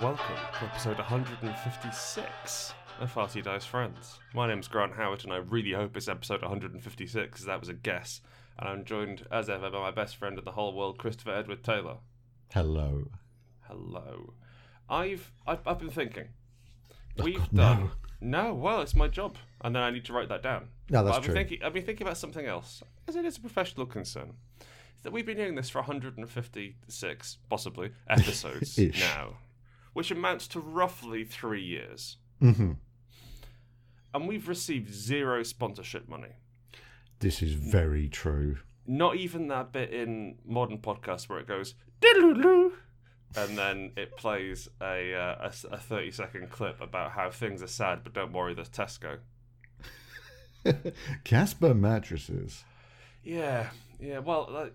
Welcome to episode 156 of Farty Dice Friends. My name's Grant Howard, and I really hope it's episode 156, as that was a guess. And I'm joined, as ever, by my best friend of the whole world, Christopher Edward Taylor. Hello. Hello. I've been thinking. Well, it's my job, and then I need to write that down. No, that's true. I've been thinking about something else, as it is a professional concern. It's that we've been doing this for 156, possibly, episodes now. Which amounts to roughly 3 years. Mm-hmm. And we've received zero sponsorship money. This is very true. Not even that bit in modern podcasts where it goes, diddle-loo, and then it plays a 30-second clip about how things are sad, but don't worry, there's Tesco. Casper mattresses. Yeah, well,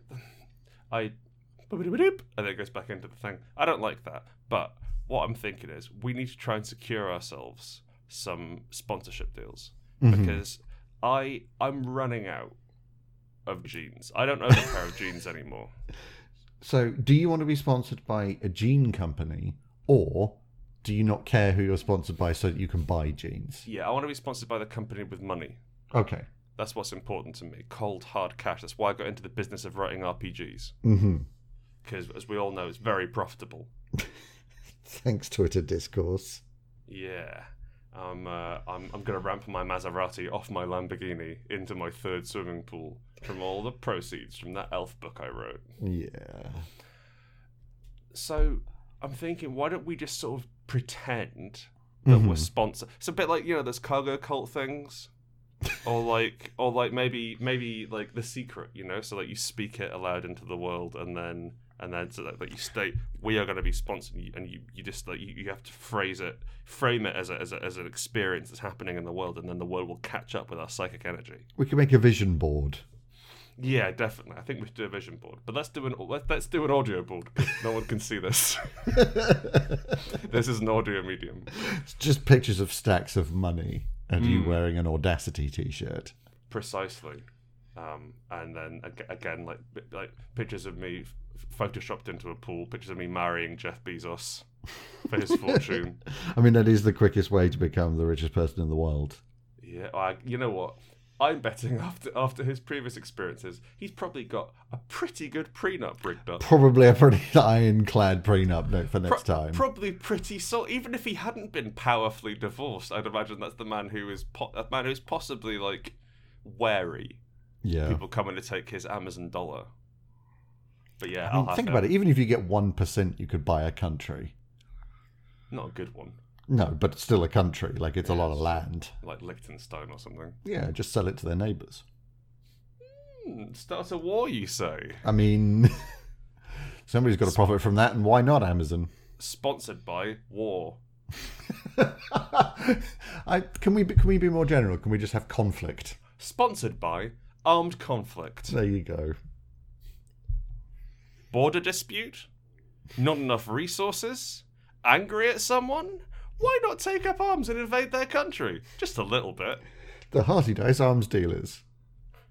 and then it goes back into the thing. I don't like that, but... What I'm thinking is we need to try and secure ourselves some sponsorship deals, mm-hmm. because I'm running out of jeans. I don't own a pair of jeans anymore. So do you want to be sponsored by a jean company, or do you not care who you're sponsored by so that you can buy jeans? Yeah, I want to be sponsored by the company with money. Okay. That's what's important to me. Cold, hard cash. That's why I got into the business of writing RPGs. Mm-hmm. Because, as we all know, it's very profitable. Thanks, Twitter discourse. Yeah, I'm going to ramp my Maserati off my Lamborghini into my third swimming pool from all the proceeds from that elf book I wrote. Yeah. So I'm thinking, why don't we just sort of pretend that mm-hmm. we're sponsored? It's a bit like, you know, those cargo cult things, or like maybe like The Secret, you know. So like you speak it aloud into the world, and then so that you state we are going to be sponsored, and you have to frame it as an experience that's happening in the world, and then the world will catch up with our psychic energy. We can make a vision board. Yeah, definitely. I think we should do a vision board, but let's do an audio board. No one can see this. This is an audio medium. It's just pictures of stacks of money and you wearing an Audacity t-shirt. Precisely. And then again, like pictures of me photoshopped into a pool, pictures of me marrying Jeff Bezos for his fortune. I mean, that is the quickest way to become the richest person in the world. Yeah, you know what? I'm betting after his previous experiences, he's probably got a pretty good prenup rigged up. Probably a pretty ironclad prenup note for next time. Probably pretty solid. Even if he hadn't been powerfully divorced, I'd imagine that's the man who is possibly like wary. Yeah, people coming to take his Amazon dollar. But yeah, I mean, think about it. Even if you get 1%, you could buy a country. Not a good one. No, but it's still a country. Like, it's a lot of land. Like Liechtenstein or something. Yeah, just sell it to their neighbours. Start a war, you say? I mean, somebody's got to profit from that, and why not Amazon? Sponsored by war. Can we be more general? Can we just have conflict? Sponsored by armed conflict. There you go. Border dispute? Not enough resources? Angry at someone? Why not take up arms and invade their country? Just a little bit. The Hearty Dice Arms Dealers.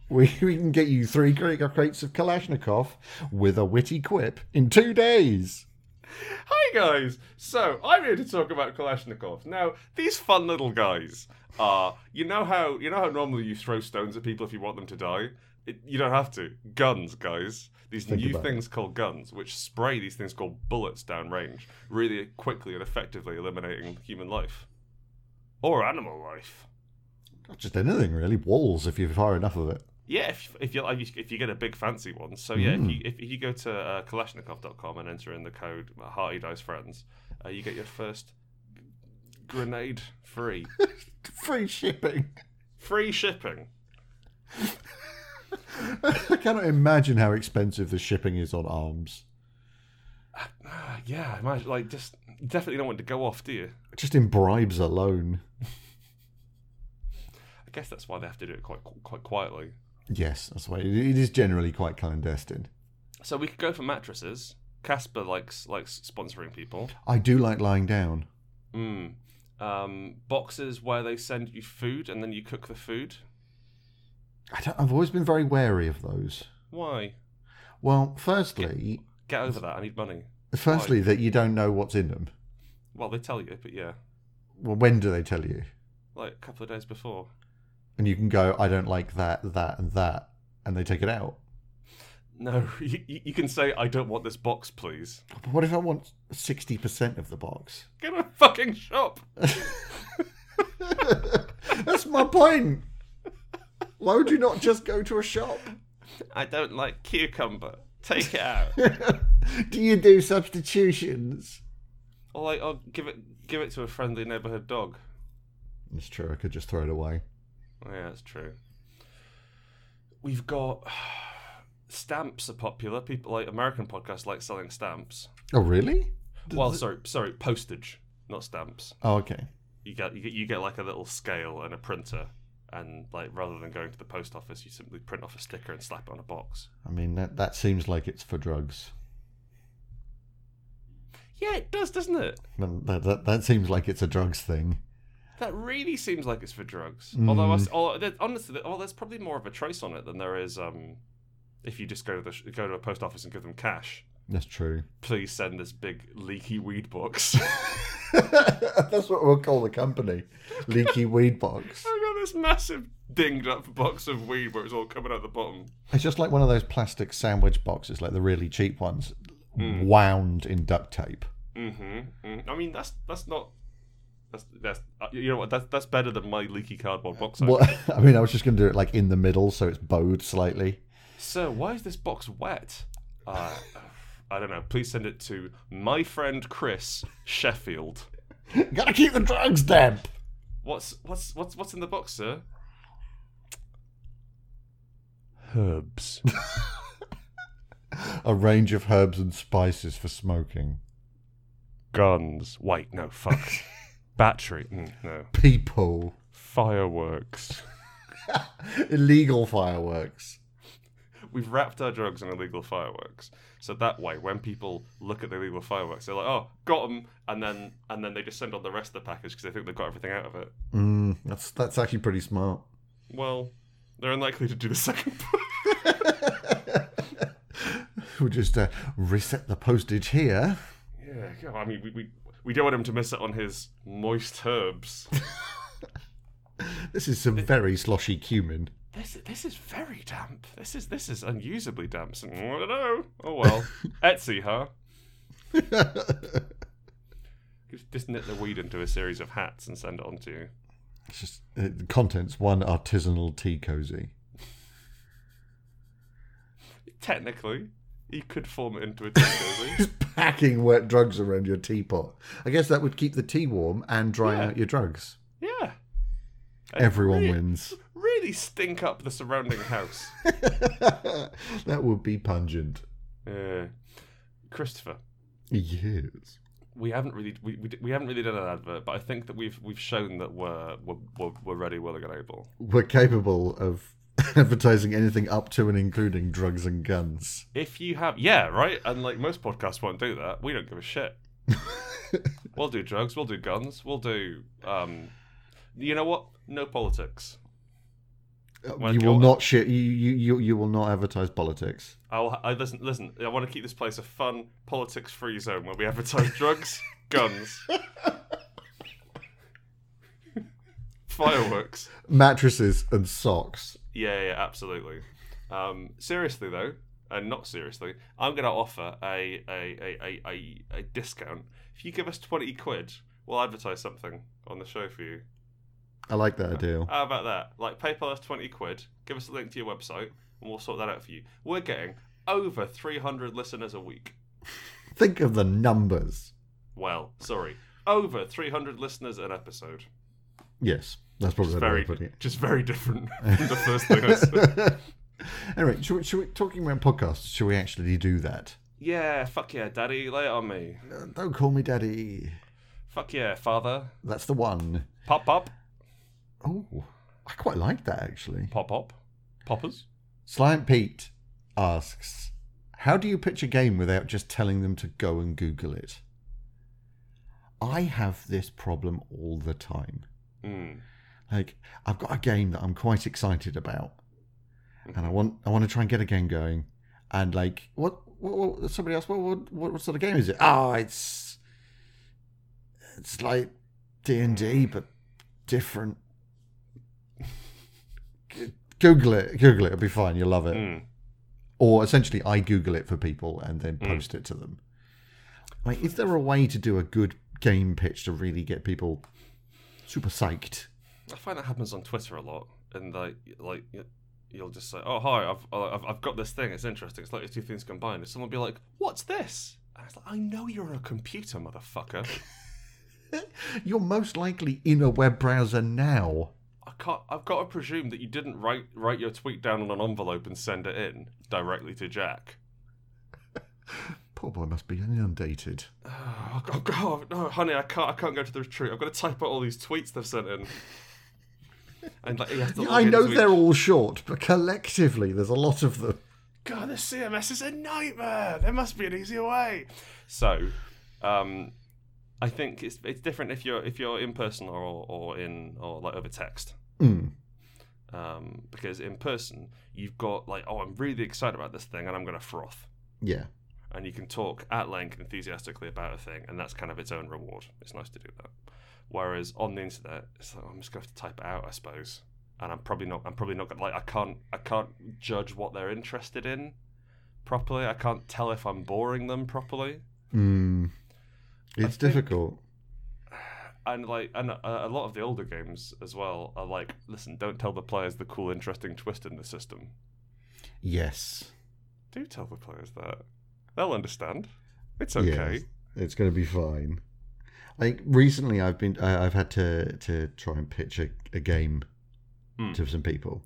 We can get you 3 crates of Kalashnikov with a witty quip in 2 days. Hi guys! So, I'm here to talk about Kalashnikov. Now, these fun little guys are... You know how normally you throw stones at people if you want them to die? You don't have to. Guns, guys. These new things called guns, which spray these things called bullets downrange, really quickly and effectively eliminating human life. Or animal life. Not just anything, really. Walls, if you fire enough of it. Yeah, if you get a big fancy one. So yeah, if you go to Kalashnikov.com and enter in the code Hearty Dice Friends, you get your first grenade free. Free shipping. I cannot imagine how expensive the shipping is on arms. Yeah, imagine, like, just definitely don't want to go off, do you? Just in bribes alone. I guess that's why they have to do it quite quietly. Yes, that's why it is generally quite clandestine. So we could go for mattresses. Casper likes sponsoring people. I do like lying down. Mm. Boxes where they send you food and then you cook the food. I've always been very wary of those. Why? Well, firstly... Get over that, I need money. Firstly, why? That you don't know what's in them. Well, they tell you, but yeah. Well, when do they tell you? Like a couple of days before. And you can go, I don't like that, that, and that, and they take it out. No, you can say, I don't want this box, please. But what if I want 60% of the box? Get a fucking shop! That's my point! Why would you not just go to a shop? I don't like cucumber. Take it out. Do you do substitutions? Or like, I'll give it to a friendly neighbourhood dog. It's true, I could just throw it away. Yeah, that's true. We've got... Stamps are popular. People like American podcasts like selling stamps. Oh, really? Well, sorry, postage, not stamps. Oh, okay. You get like a little scale and a printer, and like rather than going to the post office, you simply print off a sticker and slap it on a box. I mean, that seems like it's for drugs. Yeah, it does, doesn't it? That seems like it's a drugs thing. That really seems like it's for drugs. Mm. Although honestly, there's probably more of a trace on it than there is. If you just go to a post office and give them cash. That's true. Please send this big leaky weed box. That's what we'll call the company. Leaky weed box. I got this massive dinged up box of weed where it's all coming out the bottom. It's just like one of those plastic sandwich boxes, like the really cheap ones, wound in duct tape. Mm-hmm. Mm. I mean, that's not... That's you know what? That's better than my leaky cardboard box. Well, I mean, I was just going to do it like in the middle so it's bowed slightly. Sir, why is this box wet? I don't know. Please send it to my friend Chris Sheffield. Gotta keep the drugs damp. What's in the box, sir? Herbs. A range of herbs and spices for smoking. Guns. Wait, no, fuck. Battery. No. People. Fireworks. Illegal fireworks. We've wrapped our drugs in illegal fireworks, so that way, when people look at the illegal fireworks, they're like, "Oh, got them," and then they just send on the rest of the package because they think they've got everything out of it. Mm, that's actually pretty smart. Well, they're unlikely to do the second part. We'll just reset the postage here. Yeah, I mean, we don't want him to miss it on his moist herbs. This is some very sloshy cumin. This is very damp. This is unusably damp. So, I don't know. Oh well. Etsy, huh? Just knit the weed into a series of hats and send it on to you. It's just contents: one artisanal tea cozy. Technically, you could form it into a tea cozy. Just packing wet drugs around your teapot. I guess that would keep the tea warm and dry out your drugs. Yeah. Everyone wins. Really stink up the surrounding house. That would be pungent. Christopher. Yes. We haven't really done an advert, but I think that we've shown that we're ready, willing, and able. We're capable of advertising anything up to and including drugs and guns. If you have, yeah, right. And like most podcasts won't do that. We don't give a shit. We'll do drugs. We'll do guns. We'll do. You know what? No politics. You will not shit. You will not advertise politics. Listen. I want to keep this place a fun, politics-free zone where we advertise drugs, guns, fireworks, mattresses, and socks. Yeah, absolutely. Seriously though, and not seriously, I'm going to offer a discount. If you give us 20 quid, we'll advertise something on the show for you. I like that idea. How about that? Like, PayPal us 20 quid, give us a link to your website, and we'll sort that out for you. We're getting over 300 listeners a week. Think of the numbers. Well, sorry. Over 300 listeners an episode. Yes, that's probably very putting it. Just very different from the first thing I said. Anyway, should we, talking about podcasts, should we actually do that? Yeah, fuck yeah, daddy, lay it on me. Don't call me daddy. Fuck yeah, father. That's the one. Pop pop. Oh, I quite like that, actually. Pop pop. Poppers. Slant Pete asks, how do you pitch a game without just telling them to go and Google it? I have this problem all the time. Mm. Like, I've got a game that I'm quite excited about, mm-hmm. and I want to try and get a game going. And like, what somebody asked, what sort of game is it? Oh, it's like D&D but different. Google it, it'll be fine. You'll love it. Mm. Or essentially, I Google it for people and then post it to them. Like, is there a way to do a good game pitch to really get people super psyched? I find that happens on Twitter a lot, and like you'll just say, "Oh hi, I've got this thing. It's interesting. It's like these two things combined." And someone will be like, "What's this?" And it's like, "I know you're a computer, motherfucker." You're most likely in a web browser now. I've got to presume that you didn't write your tweet down on an envelope and send it in directly to Jack. Poor boy must be inundated. Oh God, no, honey, I can't go to the retreat. I've got to type out all these tweets they've sent in. And like, I know they're all short, but collectively there's a lot of them. God, the CMS is a nightmare. There must be an easier way. So, I think it's different if you're in person or like over text. Mm. Because in person you've got like, oh, I'm really excited about this thing and I'm going to froth. Yeah. And you can talk at length enthusiastically about a thing, and that's kind of its own reward. It's nice to do that. Whereas on the internet, it's like, oh, I'm just going to have to type it out, I suppose. And I'm probably not like, I can't judge what they're interested in properly. I can't tell if I'm boring them properly. Mm. It's difficult. And like, and a lot of the older games as well are like, listen, don't tell the players the cool, interesting twist in the system. Yes. Do tell the players that. They'll understand. It's okay. Yes, it's going to be fine. Like recently, I've had to try and pitch a game to some people,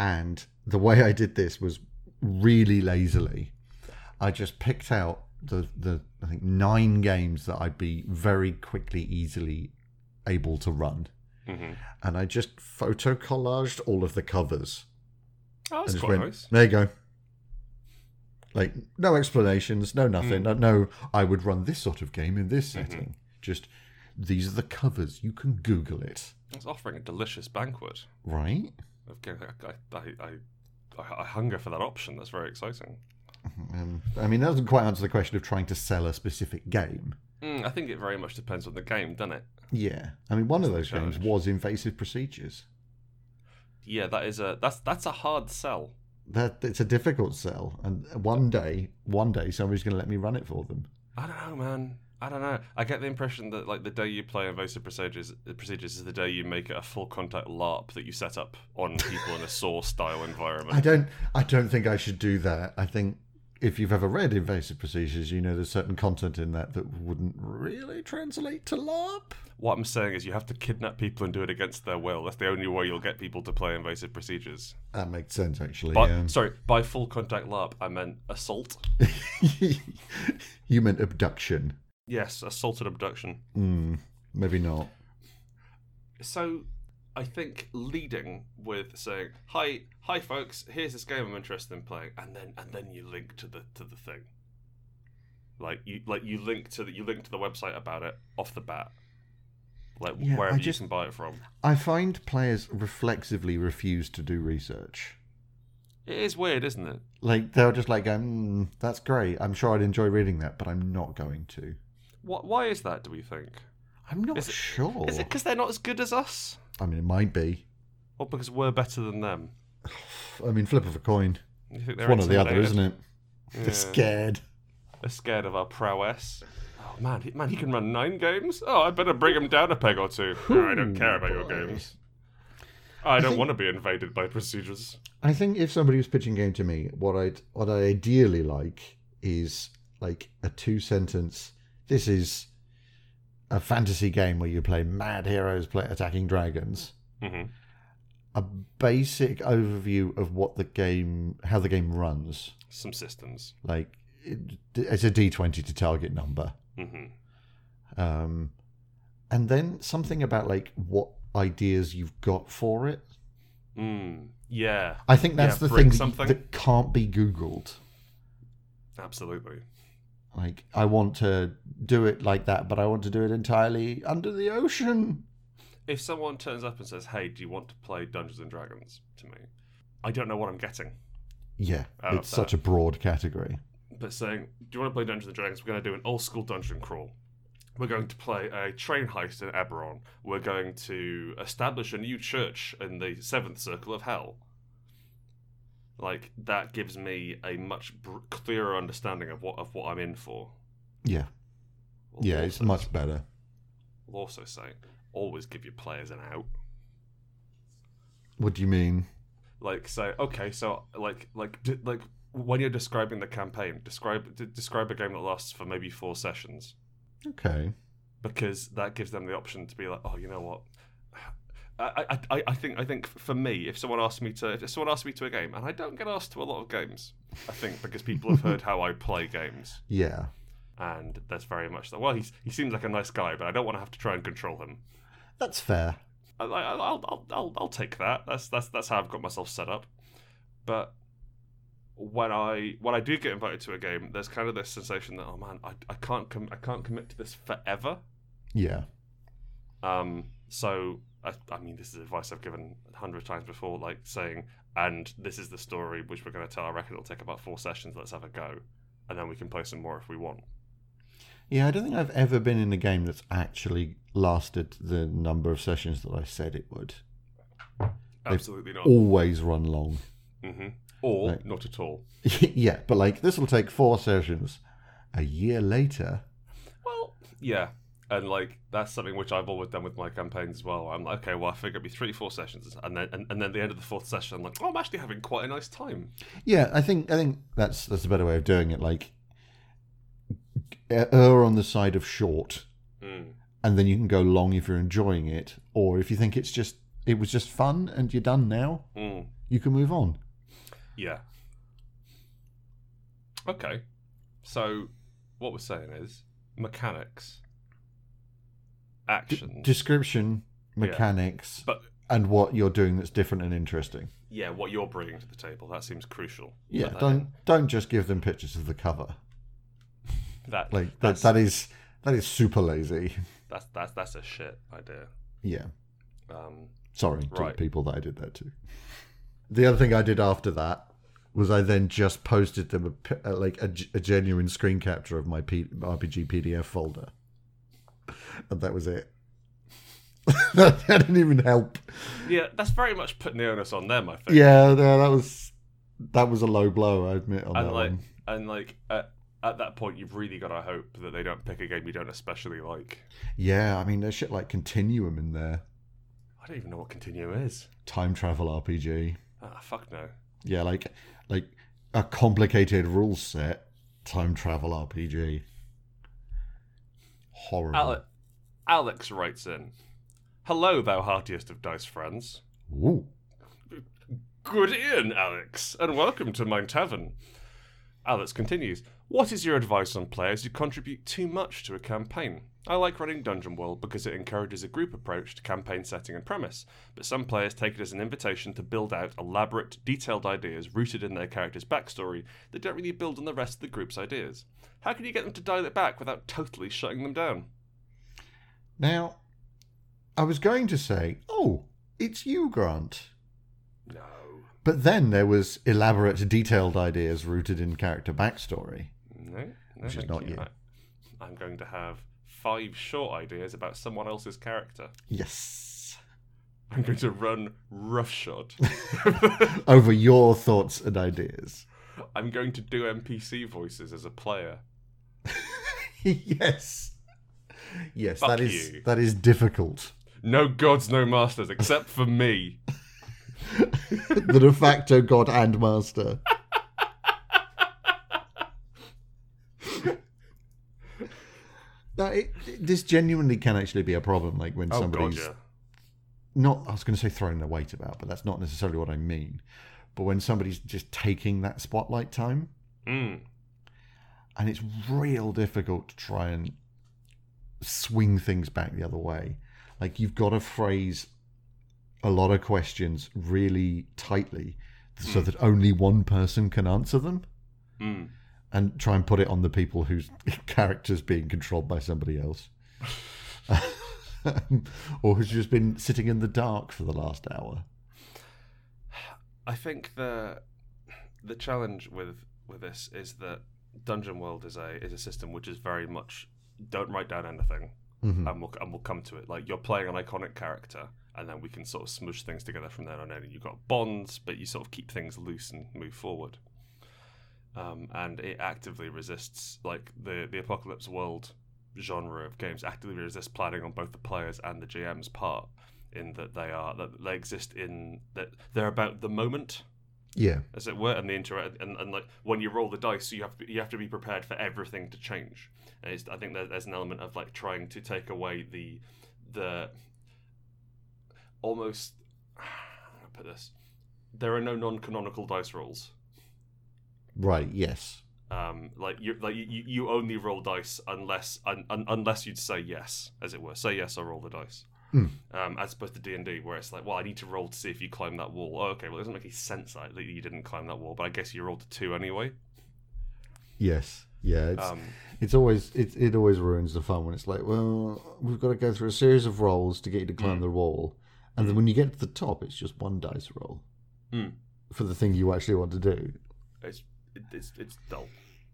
and the way I did this was really lazily. I just picked out the I think 9 games that I'd be very quickly, easily able to run, mm-hmm. and I just photo collaged all of the covers. Oh, that's quite nice. There you go. Like, no explanations, no nothing. No, I would run this sort of game in this setting. Mm-hmm. Just, these are the covers. You can Google it. It's offering a delicious banquet. Right? I hunger for that option. That's very exciting. I mean, that doesn't quite answer the question of trying to sell a specific game. I think it very much depends on the game, doesn't it? Yeah. I mean, one of those games was Invasive Procedures. Yeah, that's a hard sell. That it's a difficult sell, and one day somebody's going to let me run it for them. I don't know, man. I don't know. I get the impression that like the day you play Invasive Procedures is the day you make it a full contact LARP that you set up on people in a Saw style environment. I don't think I should do that. I think if you've ever read Invasive Procedures, you know there's certain content in that wouldn't really translate to LARP. What I'm saying is you have to kidnap people and do it against their will. That's the only way you'll get people to play Invasive Procedures. That makes sense, actually. By full contact LARP, I meant assault. You meant abduction. Yes, assault and abduction. Maybe not. So, I think leading with saying, "Hi, folks. Here's this game I'm interested in playing," and then you link to the thing. Like you link to the website about it off the bat. Like wherever you can buy it from. I find players reflexively refuse to do research. It is weird, isn't it? Like they're just like, "That's great. I'm sure I'd enjoy reading that, but I'm not going to." What? Why is that? Do we think? I'm not sure. Is it because they're not as good as us? I mean, it might be. Or because we're better than them. I mean, flip of a coin. It's one or the other, isn't it? Yeah. They're scared. They're scared of our prowess. Oh, man, he can run 9 games? Oh, I better bring him down a peg or two. Ooh, I don't care about your games. I don't want to be invaded by procedures. I think if somebody was pitching a game to me, what I ideally like is like a 2-sentence, this is a fantasy game where you play mad heroes attacking dragons. Mm-hmm. A basic overview of how the game runs. Some systems. Like it's a D20 to target number. Mm-hmm. And then something about like what ideas you've got for it. Mm, yeah. I think that's the thing that can't be Googled. Absolutely. Like, I want to do it like that, but I want to do it entirely under the ocean. If someone turns up and says, hey, do you want to play Dungeons & Dragons to me? I don't know what I'm getting. Yeah, it's such a broad category. But saying, do you want to play Dungeons & Dragons? We're going to do an old-school dungeon crawl. We're going to play a train heist in Eberron. We're going to establish a new church in the seventh circle of hell. Like, that gives me a much clearer understanding of what I'm in for. Yeah. We'll it's much better. I'll also say, always give your players an out. What do you mean? Like, say, okay, so, like when you're describing the campaign, describe a game that lasts for maybe 4 sessions. Okay. Because that gives them the option to be like, oh, you know what? I think for me, if someone asks me to a game, and I don't get asked to a lot of games, I think because people have heard how I play games. Yeah. And that's very much that. Well, he seems like a nice guy, but I don't want to have to try and control him. That's fair. I'll take that. That's how I've got myself set up. But when I do get invited to a game, there's kind of this sensation that, oh man, I can't commit to this forever. Yeah. So. I mean, this is advice I've given 100 times before, like saying, and this is the story which we're going to tell. I reckon it'll take about 4 sessions. Let's have a go. And then we can play some more if we want. Yeah, I don't think I've ever been in a game that's actually lasted the number of sessions that I said it would. Absolutely not. Always run long. Mm-hmm. Or like, not at all. Yeah, but like, this will take 4 sessions. A year later. Well, yeah. And like, that's something which I've always done with my campaigns as well. I'm like, okay, well, I figure it'd be 3-4 sessions, and then at the end of the 4th session, I'm like, oh, I'm actually having quite a nice time. Yeah, I think that's a better way of doing it. Like, err on the side of short, and then you can go long if you're enjoying it, or if you think it was just fun and you're done now, you can move on. Yeah. Okay, so what we're saying is mechanics. Action, description, mechanics, yeah. And what you're doing that's different and interesting. Yeah, what you're bringing to the table. That seems crucial. Yeah, don't just give them pictures of the cover. That is super lazy. That's a shit idea. Yeah. Sorry to the people that I did that to. The other thing I did after that was I then just posted them a genuine screen capture of my RPG PDF folder. And that was it. That didn't even help. Yeah, that's very much putting the onus on them, I think. Yeah, no, that was a low blow, I admit. At that point, you've really got to hope that they don't pick a game you don't especially like. Yeah, I mean, there's shit like Continuum in there. I don't even know what Continuum is. Time travel RPG. Ah, fuck no. Yeah, like a complicated rule set time travel RPG. Horrible. Alex writes in, hello, thou heartiest of dice friends. Ooh. Good e'en, Alex, and welcome to mine tavern. Alex continues, what is your advice on players who contribute too much to a campaign? I like running Dungeon World because it encourages a group approach to campaign setting and premise, but some players take it as an invitation to build out elaborate, detailed ideas rooted in their character's backstory that don't really build on the rest of the group's ideas. How can you get them to dial it back without totally shutting them down? Now, I was going to say, oh, it's you, Grant. No. But then there was elaborate, detailed ideas rooted in character backstory. No, which is not you. I'm going to have 5 short ideas about someone else's character. Yes. I'm going to run roughshod over your thoughts and ideas. I'm going to do NPC voices as a player. Yes, fuck that is difficult. No gods, no masters, except for me. The de facto god and master. Now, this genuinely can actually be a problem, like when somebody's not, I was going to say throwing their weight about, but that's not necessarily what I mean. But when somebody's just taking that spotlight time, and it's real difficult to try and swing things back the other way. Like, you've got to phrase a lot of questions really tightly so that only one person can answer them, and try and put it on the people whose character's being controlled by somebody else or who's just been sitting in the dark for the last hour. I think the challenge with this is that Dungeon World is a system which is very much don't write down anything, and we'll come to it. Like, you're playing an iconic character, and then we can sort of smudge things together from then on in. You've got bonds, but you sort of keep things loose and move forward. And it actively resists, like, the Apocalypse World genre of games actively resists planning on both the players and the GM's part, in that they exist in that they're about the moment, as it were, and the and like when you roll the dice, you have to be prepared for everything to change. And I think that there's an element of like trying to take away the almost how put this, there are no non-canonical dice rolls. Right. Yes. You only roll dice unless you'd say yes, as it were. Say yes or roll the dice. As opposed to D&D, where it's like, well, I need to roll to see if you climb that wall. Oh, okay, well, it doesn't make any sense that you didn't climb that wall, but I guess you rolled a 2 anyway. Yes, yeah. It always ruins the fun when it's like, well, we've got to go through a series of rolls to get you to climb the wall, and then when you get to the top, it's just one dice roll for the thing you actually want to do. It's dull.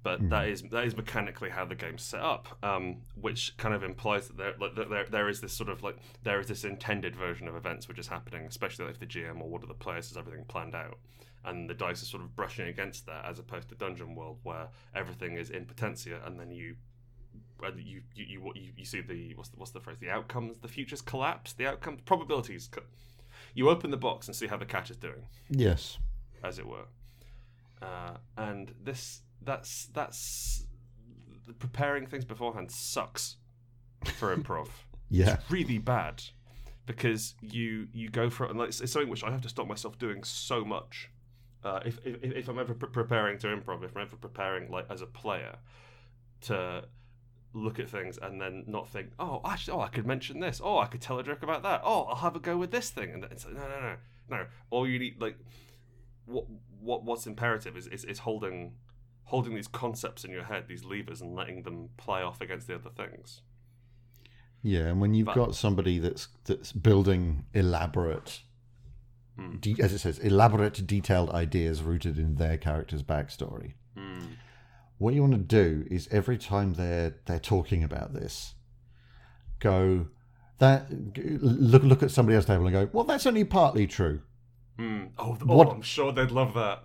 But that is mechanically how the game's set up, which kind of implies that there is this sort of like there is this intended version of events which is happening, especially if the GM or one of the players has everything planned out, and the dice are sort of brushing against that, as opposed to Dungeon World, where everything is in potentia, and then you see the what's the phrase, the outcomes, the futures collapse, the outcomes, probabilities. You open the box and see how the cat is doing. Yes, as it were, and this. That's preparing things beforehand sucks for improv. Yeah, it's really bad because you go for it, and like, it's something which I have to stop myself doing so much. If I'm ever preparing to improv, if I'm ever preparing like as a player to look at things and then not think, I could mention this, I could tell a joke about that, I'll have a go with this thing, and it's like, no. All you need, like, what's imperative is holding these concepts in your head, these levers, and letting them play off against the other things. Yeah, and when you've got somebody that's building elaborate, as it says, elaborate, detailed ideas rooted in their character's backstory, what you want to do is every time they're talking about this, look at somebody else's table and go, well, that's only partly true. I'm sure they'd love that.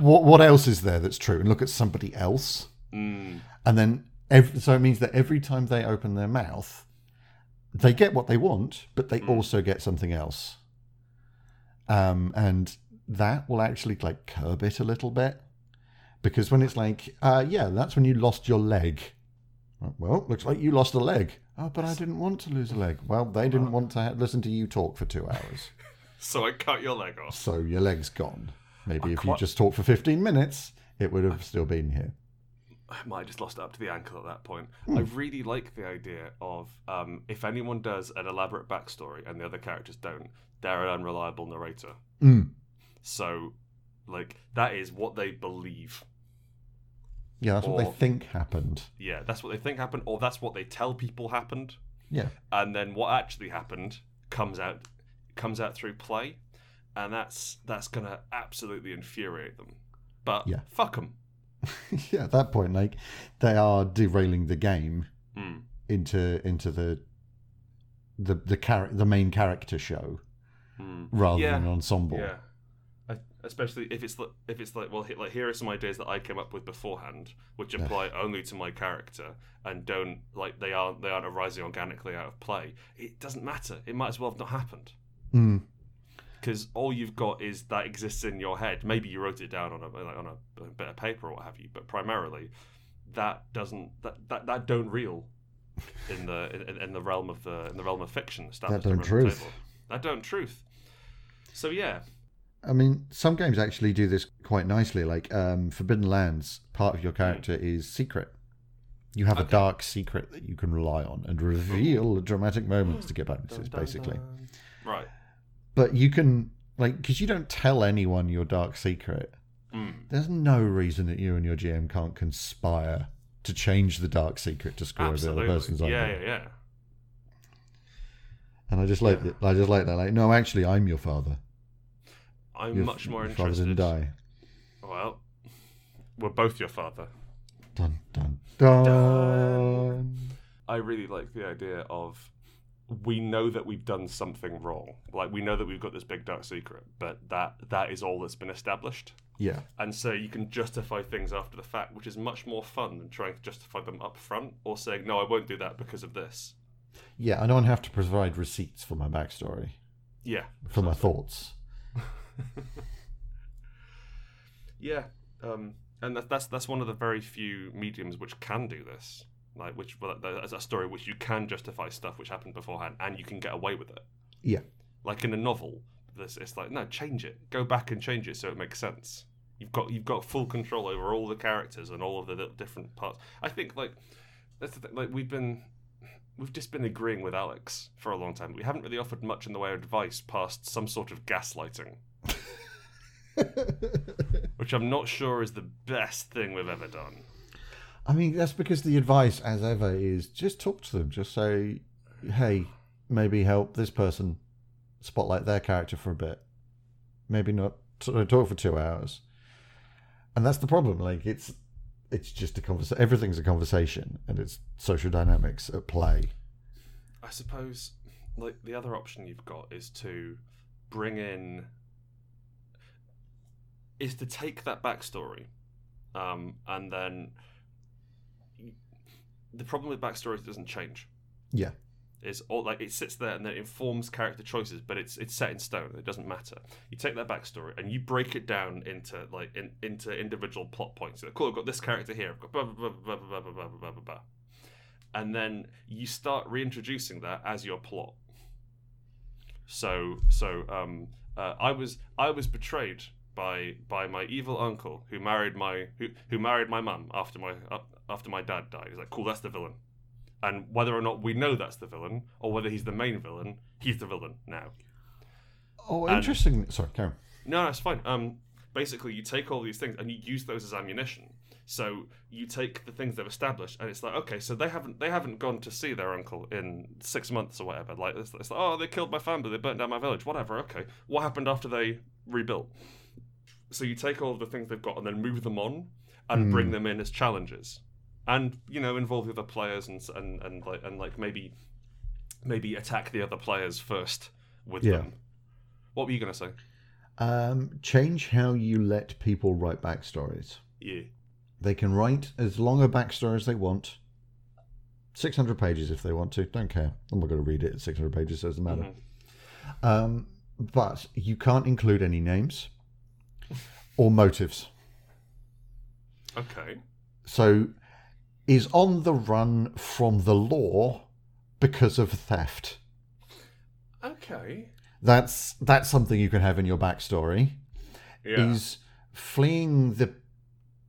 What else is there that's true? And look at somebody else. And then, so it means that every time they open their mouth, they get what they want, but they also get something else. And that will actually like curb it a little bit, because when it's like, that's when you lost your leg. Well, looks like you lost a leg. Oh, but I didn't want to lose a leg. Well, they didn't want to listen to you talk for 2 hours. So I cut your leg off. So your leg's gone. Maybe if you just talked for 15 minutes, it would have still been here. I might have just lost it up to the ankle at that point. I really like the idea of if anyone does an elaborate backstory and the other characters don't, they're an unreliable narrator. So, like, that is what they believe. Yeah, that's what they think happened. Yeah, that's what they think happened, or that's what they tell people happened. Yeah. And then what actually happened comes out through play, and that's going to absolutely infuriate them. But fuck them. Yeah, at that point, like, they are derailing the game into the main character show rather than an ensemble. Yeah. Especially if it's like, well, like, here are some ideas that I came up with beforehand, which apply only to my character and don't, like, they aren't arising organically out of play. It doesn't matter. It might as well have not happened, because all you've got is that exists in your head. Maybe you wrote it down on a bit of paper or what have you, but primarily that don't reel in the realm of fiction. That don't truth. So yeah. I mean, some games actually do this quite nicely. Like Forbidden Lands, part of your character is secret. You have a dark secret that you can rely on and reveal at dramatic moments to get bonuses, basically. Right. But you can, like, because you don't tell anyone your dark secret, there's no reason that you and your GM can't conspire to change the dark secret to screw over the other person's idea. Yeah. And I just like that. I just like that. Like, no, actually, I'm your father. I'm much more interested. Your father didn't die. Well, we're both your father. Dun, dun, dun, dun. I really like the idea of, we know that we've done something wrong. Like, we know that we've got this big dark secret, but that is all that's been established. Yeah. And so you can justify things after the fact, which is much more fun than trying to justify them up front or saying, no, I won't do that because of this. Yeah, I don't have to provide receipts for my backstory. Yeah. For my thoughts. Yeah. And that's one of the very few mediums which can do this. Like, as a story which you can justify stuff which happened beforehand and you can get away with it. Yeah. Like in a novel, it's like, no, change it. Go back and change it so it makes sense. You've got full control over all the characters and all of the different parts. I think, like, that's the thing, like, we've just been agreeing with Alex for a long time. We haven't really offered much in the way of advice past some sort of gaslighting. Which I'm not sure is the best thing we've ever done. I mean, that's because the advice, as ever, is just talk to them. Just say, hey, maybe help this person spotlight their character for a bit. Maybe not talk for 2 hours. And that's the problem. Like, it's just a conversation. Everything's a conversation, and it's social dynamics at play. I suppose, like, the other option you've got is to take that backstory, and then the problem with backstory doesn't change. Yeah, it's all, like, it sits there and then it informs character choices, but it's set in stone. It doesn't matter. You take that backstory and you break it down into into individual plot points. Like, cool, I've got this character here. I've got blah blah blah blah blah blah blah blah blah, and then you start reintroducing that as your plot. I was betrayed by my evil uncle who married my mum after my dad died. He's like, cool, that's the villain. And whether or not we know that's the villain or whether he's the main villain, he's the villain now. Oh, interesting. Sorry, Karen. No, it's fine. Basically, you take all these things and you use those as ammunition. So you take the things they've established, and it's like, okay, so they haven't gone to see their uncle in 6 months or whatever. Like, it's like, oh, they killed my family, they burnt down my village, whatever. Okay, what happened after they rebuilt? So you take all of the things they've got and then move them on and bring them in as challenges, and, you know, involve the other players and maybe attack the other players first with them. What were you going to say? Change how you let people write backstories. Yeah, they can write as long a backstory as they want, 600 pages if they want to. Don't care. I'm not going to read it at 600 pages. So it doesn't matter. Mm-hmm. But you can't include any names or motives. Okay. So, is on the run from the law because of theft. Okay. That's something you can have in your backstory. Yeah. Is fleeing the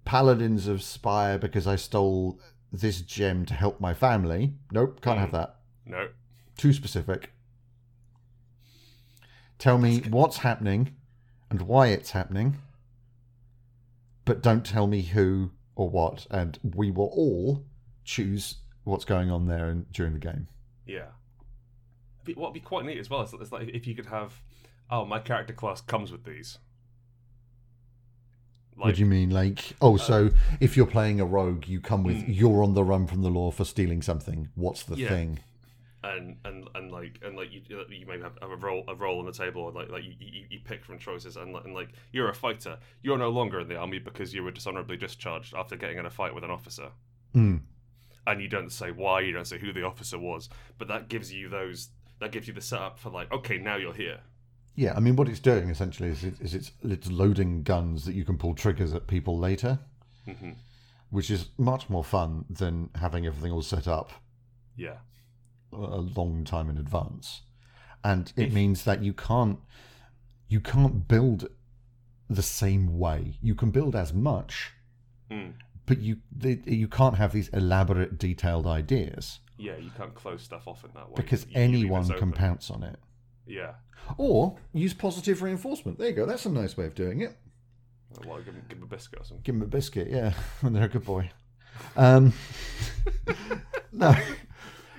Paladins of Spire because I stole this gem to help my family. Nope, can't have that. No. Too specific. Tell me what's happening and why it's happening, but don't tell me who or what, and we will all choose what's going on there during the game. Yeah. What'd be quite neat as well is like if you could have, oh, my character class comes with these. Like, what do you mean? Like, so if you're playing a rogue, you come with you're on the run from the law for stealing something. What's the thing? And you may have a role on the table, or you pick from choices, and you're a fighter. You're no longer in the army because you were dishonorably discharged after getting in a fight with an officer. Mm. And you don't say why, you don't say who the officer was, but that gives you the setup for, like, okay, now you're here. Yeah, I mean, what it's doing essentially is it's loading guns that you can pull triggers at people later, mm-hmm. which is much more fun than having everything all set up. Yeah, a long time in advance, and it means that you can't build the same way. You can build as much, but you can't have these elaborate, detailed ideas. Yeah, you can't close stuff off in that way. Because anyone can pounce on it. Yeah. Or use positive reinforcement. There you go. That's a nice way of doing it. Well, give him a biscuit or something. Give him a biscuit, yeah. When they're a good boy. No.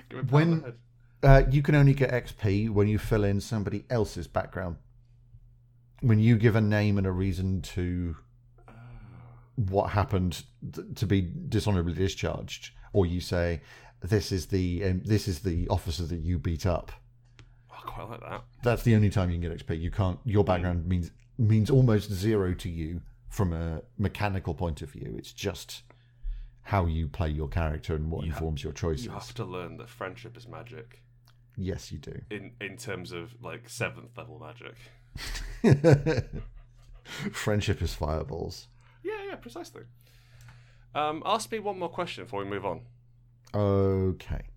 Give him a pat on the head. You can only get XP when you fill in somebody else's background. When you give a name and a reason to what happened to be dishonorably discharged, or you say, "This is the officer that you beat up." I quite like that. That's the only time you can get XP. You can't. Your background means almost zero to you from a mechanical point of view. It's just how you play your character and what informs your choices. You have to learn that friendship is magic. Yes, you do. In terms of, like, 7th level magic. Friendship is fireballs. Yeah, precisely. Ask me one more question before we move on. Okay.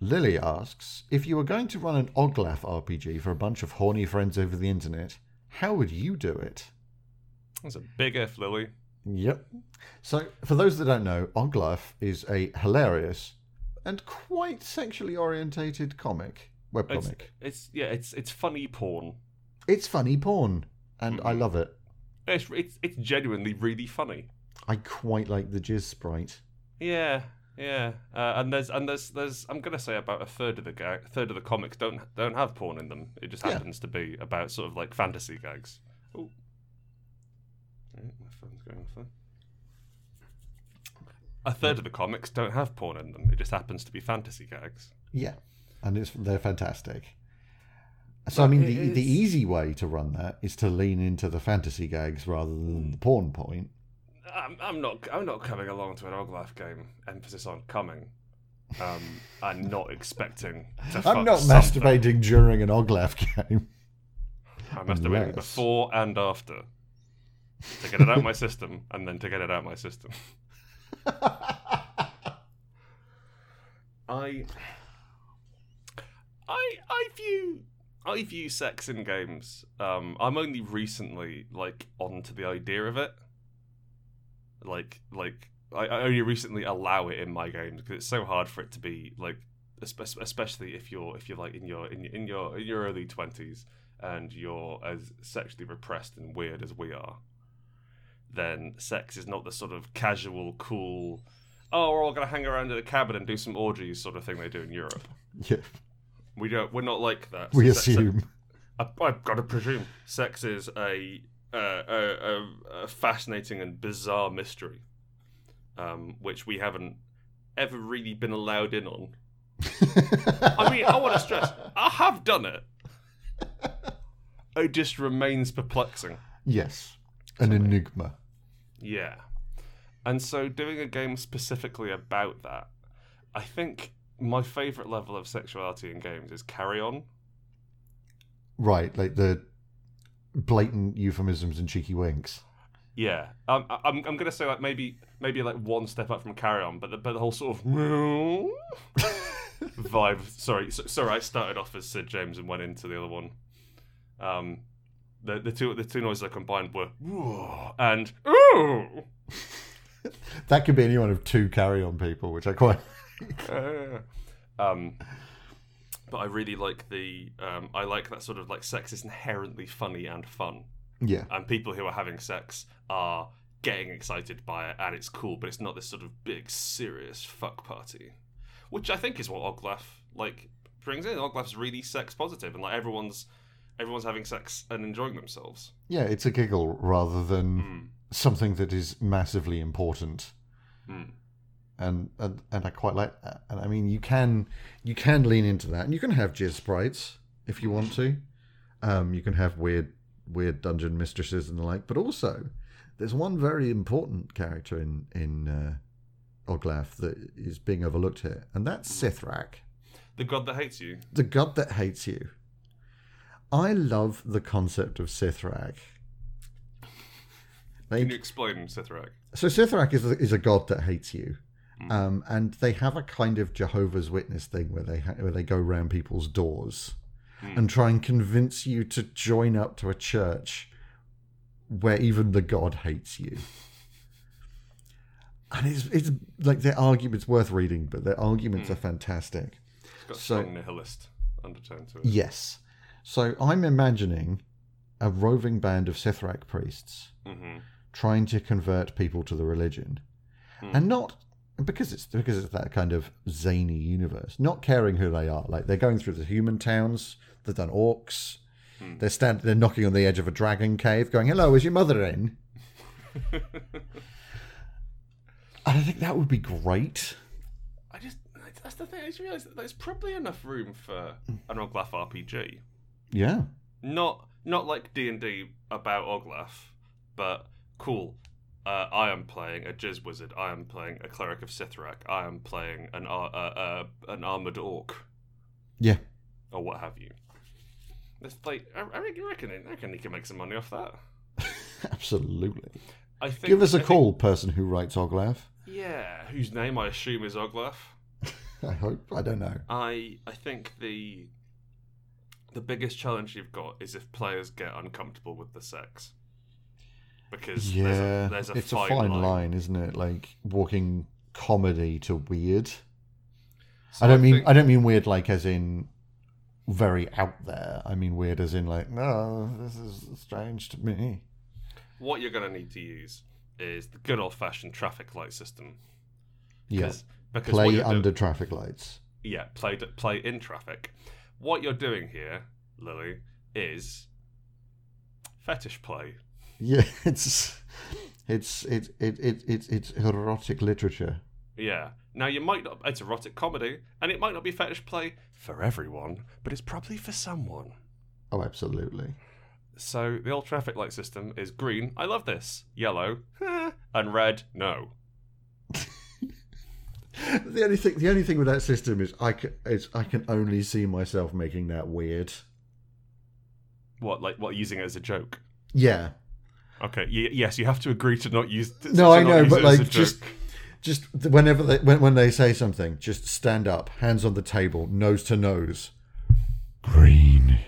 Lily asks, if you were going to run an Oglaf RPG for a bunch of horny friends over the internet, how would you do it? That's a big F, Lily. Yep. So, for those that don't know, Oglaf is a hilarious and quite sexually orientated webcomic. It's funny porn. It's funny porn, and I love it. It's genuinely really funny. I quite like the jizz sprite. Yeah. And there's I'm gonna say about a third of the comics don't have porn in them. It just happens to be about sort of like fantasy gags. Ooh. My phone's going off there. A third of the comics don't have porn in them. It just happens to be fantasy gags. Yeah, and they're fantastic. So, but I mean, the easy way to run that is to lean into the fantasy gags rather than the porn point. I'm not coming along to an Oglaf game. Emphasis on coming. I'm not expecting to fuck. I'm not masturbating during an Oglaf game. I'm masturbating before and after. To get it out of my system, and then to get it out of my system. I view sex in games. I'm only recently onto the idea of it. I only recently allow it in my games because it's so hard for it to be especially if you're in your early 20s and you're as sexually repressed and weird as we are. Then sex is not the sort of casual, cool, we're all going to hang around at a cabin and do some orgies sort of thing they do in Europe. Yeah. We're not like that. We assume. I've got to presume. Sex is a fascinating and bizarre mystery, which we haven't ever really been allowed in on. I mean, I want to stress, I have done it. It just remains perplexing. Yes. An enigma. Yeah. And so doing a game specifically about that, I think my favourite level of sexuality in games is Carry On. Right, like the blatant euphemisms and cheeky winks. Yeah. I'm going to say maybe one step up from Carry On, but the whole sort of vibe. Sorry, I started off as Sid James and went into the other one. The two noises I combined were and ooh. That could be any one of two Carry On people, which I quite like. But I really like that sort of sex is inherently funny and fun. Yeah. And people who are having sex are getting excited by it, and it's cool, but it's not this sort of big serious fuck party, which I think is what Oglaf brings in. Oglaf's really sex positive, and everyone's having sex and enjoying themselves. Yeah, it's a giggle rather than something that is massively important. And I quite like that. And I mean, you can lean into that, and you can have jizz sprites if you want to. You can have weird dungeon mistresses and the like. But also, there's one very important character in Oglaf that is being overlooked here, and that's Sithrak, the god that hates you. The god that hates you. I love the concept of Sithrak. Can you explain Sithrak? So Sithrak is a god that hates you, and they have a kind of Jehovah's Witness thing where they go round people's doors and try and convince you to join up to a church where even the god hates you. And it's like their arguments worth reading, but their arguments are fantastic. It's got strong nihilist undertone to it. Yes. So I'm imagining a roving band of Sithrak priests trying to convert people to the religion, and not because it's that kind of zany universe, not caring who they are. Like, they're going through the human towns. They've done orcs. They're knocking on the edge of a dragon cave, going, "Hello, is your mother in?" And I think that would be great. That's the thing. I just realised that there's probably enough room for an Oglaf RPG. Yeah. Not like D&D about Oglaf, but cool. I am playing a Jizz Wizard. I am playing a Cleric of Sithrak. I am playing an Armoured Orc. Yeah. Or what have you. It's like, I reckon he can make some money off that. Absolutely. Give us a call, person who writes Oglaf. Yeah, whose name I assume is Oglaf. I hope. I don't know. I think the biggest challenge you've got is if players get uncomfortable with the sex. Because there's a fine line, isn't it? Like walking comedy to weird. So I don't mean weird like as in very out there. I mean weird as in like, no, this is strange to me. What you're going to need to use is the good old-fashioned traffic light system. Yes. Yeah. Because play under traffic lights. Yeah, play in traffic. What you're doing here, Lily, is fetish play. Yeah, it's erotic literature. Yeah. Now it's erotic comedy, and it might not be fetish play for everyone, but it's probably for someone. Oh, absolutely. So the old traffic light system is green, I love this, yellow, and red, no. The only thing with that system is I can only see myself making that weird. What using it as a joke? Yeah. Okay. Yes, you have to agree to not use. No, I know, but like just whenever when they say something, just stand up, hands on the table, nose to nose, green,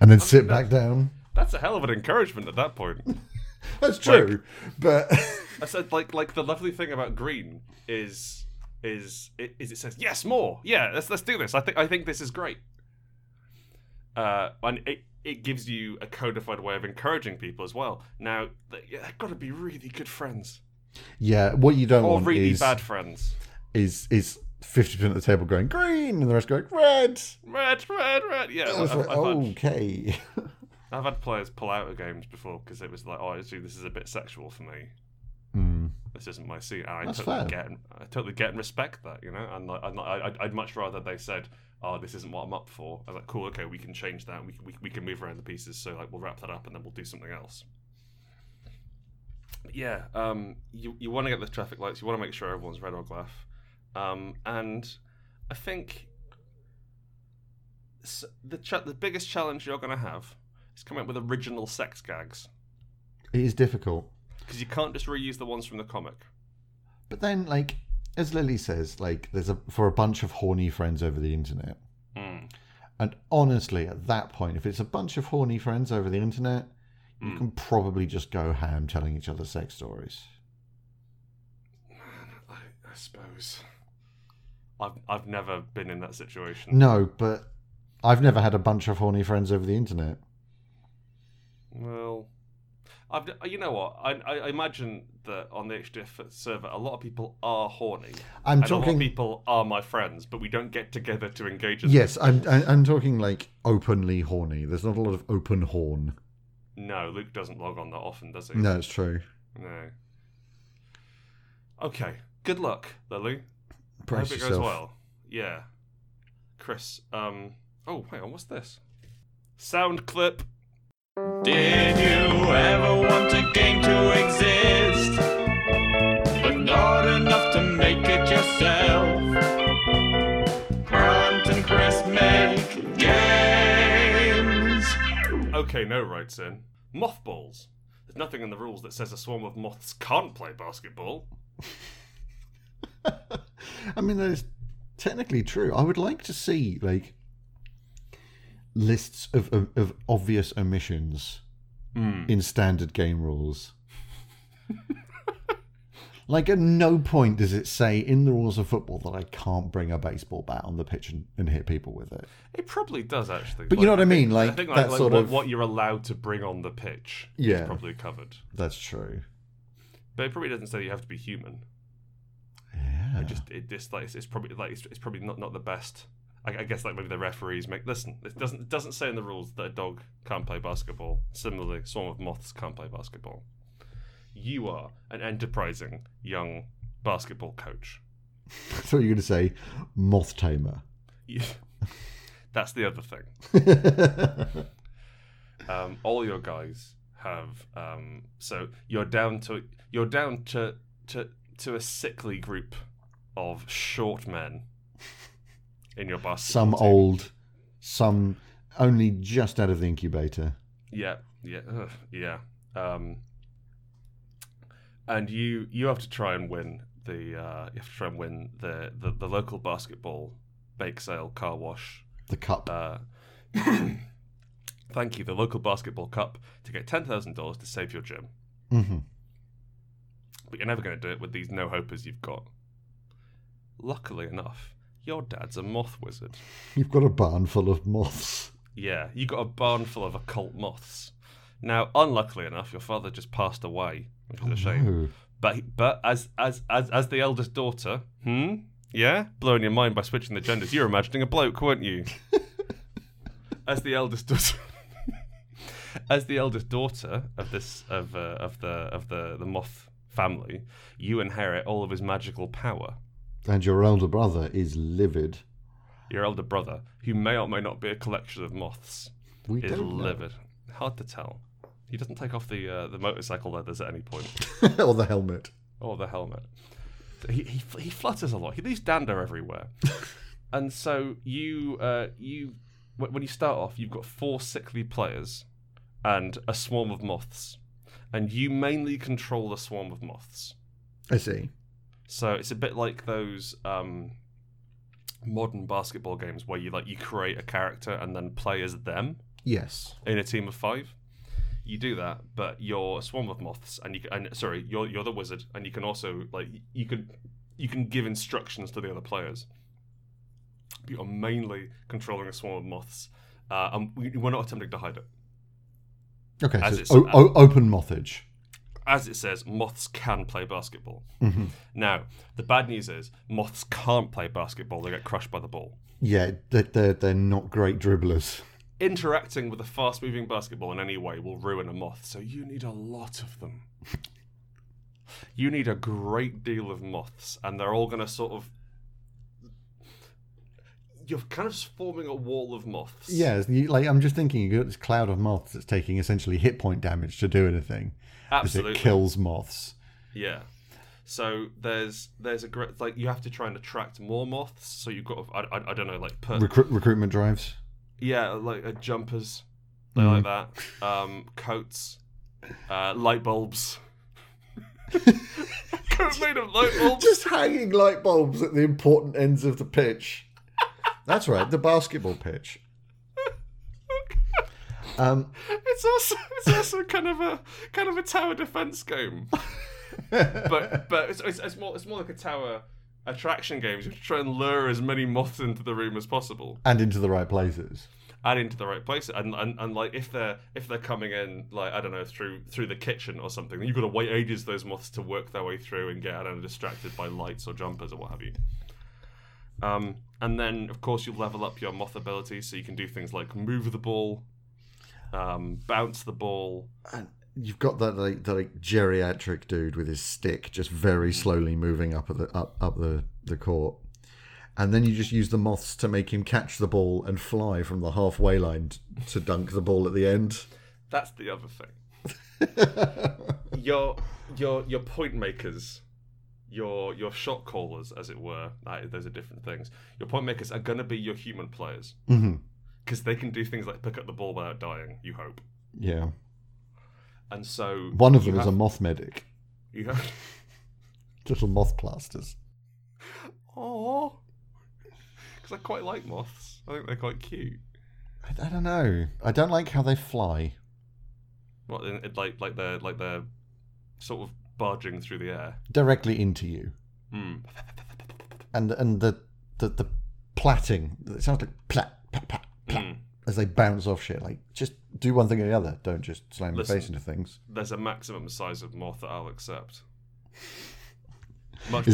and then sit back down. That's a hell of an encouragement at that point. That's true, but I said like the lovely thing about green is it says yes more, yeah, let's do this. I think this is great, and it gives you a codified way of encouraging people as well. Now they've got to be really good friends. Yeah, what you don't want really is bad friends. Is 50% of the table going green and the rest going red. Yeah, okay. I've had players pull out of games before because it was like, oh, actually, this is a bit sexual for me. This isn't my scene. And I totally get and respect that, you know. And I'd much rather they said, oh, this isn't what I'm up for. I was like, cool, okay, we can change that. We can move around the pieces. So like, we'll wrap that up and then we'll do something else. But yeah, you want to get the traffic lights. You want to make sure everyone's red or Oglaf. And I think the biggest challenge you're going to have. Come up with original sex gags. It is difficult because you can't just reuse the ones from the comic. But then, like as Lily says, like there's a bunch of horny friends over the internet. And honestly, at that point, if it's a bunch of horny friends over the internet, you can probably just go ham telling each other sex stories. I suppose. I've never been in that situation. No, but I've never had a bunch of horny friends over the internet. Well, you know what? I imagine that on the HDF server, a lot of people are horny. A lot of people are my friends, but we don't get together to engage. Yes, I'm talking like openly horny. There's not a lot of open horn. No, Luke doesn't log on that often, does he? No, it's true. No. Okay. Good luck, Lily. Brace yourself. I hope it goes well. Yeah. Chris. Oh, hang on. What's this? Sound clip. Did you ever want a game to exist, but not enough to make it yourself? Grant and Chris make games. Okay, no writes in. Mothballs. There's nothing in the rules that says a swarm of moths can't play basketball. I mean, that is technically true. I would like to see, like, lists of obvious omissions in standard game rules. Like, at no point does it say in the rules of football that I can't bring a baseball bat on the pitch and hit people with it. It probably does, actually. But like, you know what I mean? Like, I think that like, sort of... what you're allowed to bring on the pitch is probably covered. That's true. But it probably doesn't say you have to be human. Yeah. It's probably not the best. I guess like maybe the referees make... Listen, it doesn't say in the rules that a dog can't play basketball. Similarly, swarm of moths can't play basketball. You are an enterprising young basketball coach. So you're going to say moth tamer. Yeah. That's the other thing. All your guys have so you're down to a sickly group of short men in your basketball team. Some old, some only just out of the incubator. Yeah. And you have to try and win the local basketball bake sale car wash. The cup. Thank you, the local basketball cup, to get $10,000 to save your gym. Mm-hmm. But you're never going to do it with these no-hopers you've got. Luckily enough, your dad's a moth wizard. You've got a barn full of moths. Yeah, you got a barn full of occult moths. Now, unluckily enough, your father just passed away, which is a shame. No. But as the eldest daughter, yeah, blowing your mind by switching the genders. You're imagining a bloke, weren't you? As the eldest daughter of the moth family, you inherit all of his magical power. And your elder brother is livid. Your elder brother, who may or may not be a collection of moths, is livid. Hard to tell. He doesn't take off the motorcycle leathers at any point, or the helmet. So he flutters a lot. He leaves dander everywhere, and so you when you start off, you've got 4 sickly players and a swarm of moths, and you mainly control the swarm of moths. I see. So it's a bit like those modern basketball games where you create a character and then play as them. Yes. In a team of 5. You do that, but you're a swarm of moths, you're the wizard, and you can also you can give instructions to the other players. You're mainly controlling a swarm of moths, and we're not attempting to hide it. Okay, so it's open mothage. As it says, moths can play basketball. Mm-hmm. Now, the bad news is moths can't play basketball; they get crushed by the ball. Yeah, they're not great dribblers. Interacting with a fast-moving basketball in any way will ruin a moth, so you need a lot of them. You need a great deal of moths, and they're all going to sort of... You're kind of forming a wall of moths. Yeah, I'm just thinking, you've got this cloud of moths that's taking essentially hit point damage to do anything. Absolutely. Because it kills moths. Yeah. So there's a great... Like, you have to try and attract more moths, so you've got... I don't know, like... recruitment drives? Yeah, like jumpers, like that, coats, light bulbs. Coat made of light bulbs. Just hanging light bulbs at the important ends of the pitch. That's right, the basketball pitch. It's also kind of a tower defense game, but it's more like a tower attraction games. You have to try and lure as many moths into the room as possible, and into the right places. And like if they're coming in, like I don't know, through the kitchen or something, then you've got to wait ages for those moths to work their way through and get distracted by lights or jumpers or what have you. And then of course you level up your moth ability, so you can do things like move the ball, bounce the ball, and you've got that geriatric dude with his stick just very slowly moving up the court, and then you just use the moths to make him catch the ball and fly from the halfway line to dunk the ball at the end. That's the other thing. your point makers, your shot callers, as it were. Those are different things. Your point makers are going to be your human players because they can do things like pick up the ball without dying. You hope. Yeah. And so one of them is a moth medic. You have little moth plasters. Aww. Because I quite like moths. I think they're quite cute. I don't know. I don't like how they fly. What, like they're sort of barging through the air directly into you. Mm. And the platting. It sounds like plat, plat, plat, plat. Mm. As they bounce off shit, like, just do one thing or the other. Don't just slam your face into things. There's a maximum size of moth that I'll accept. Much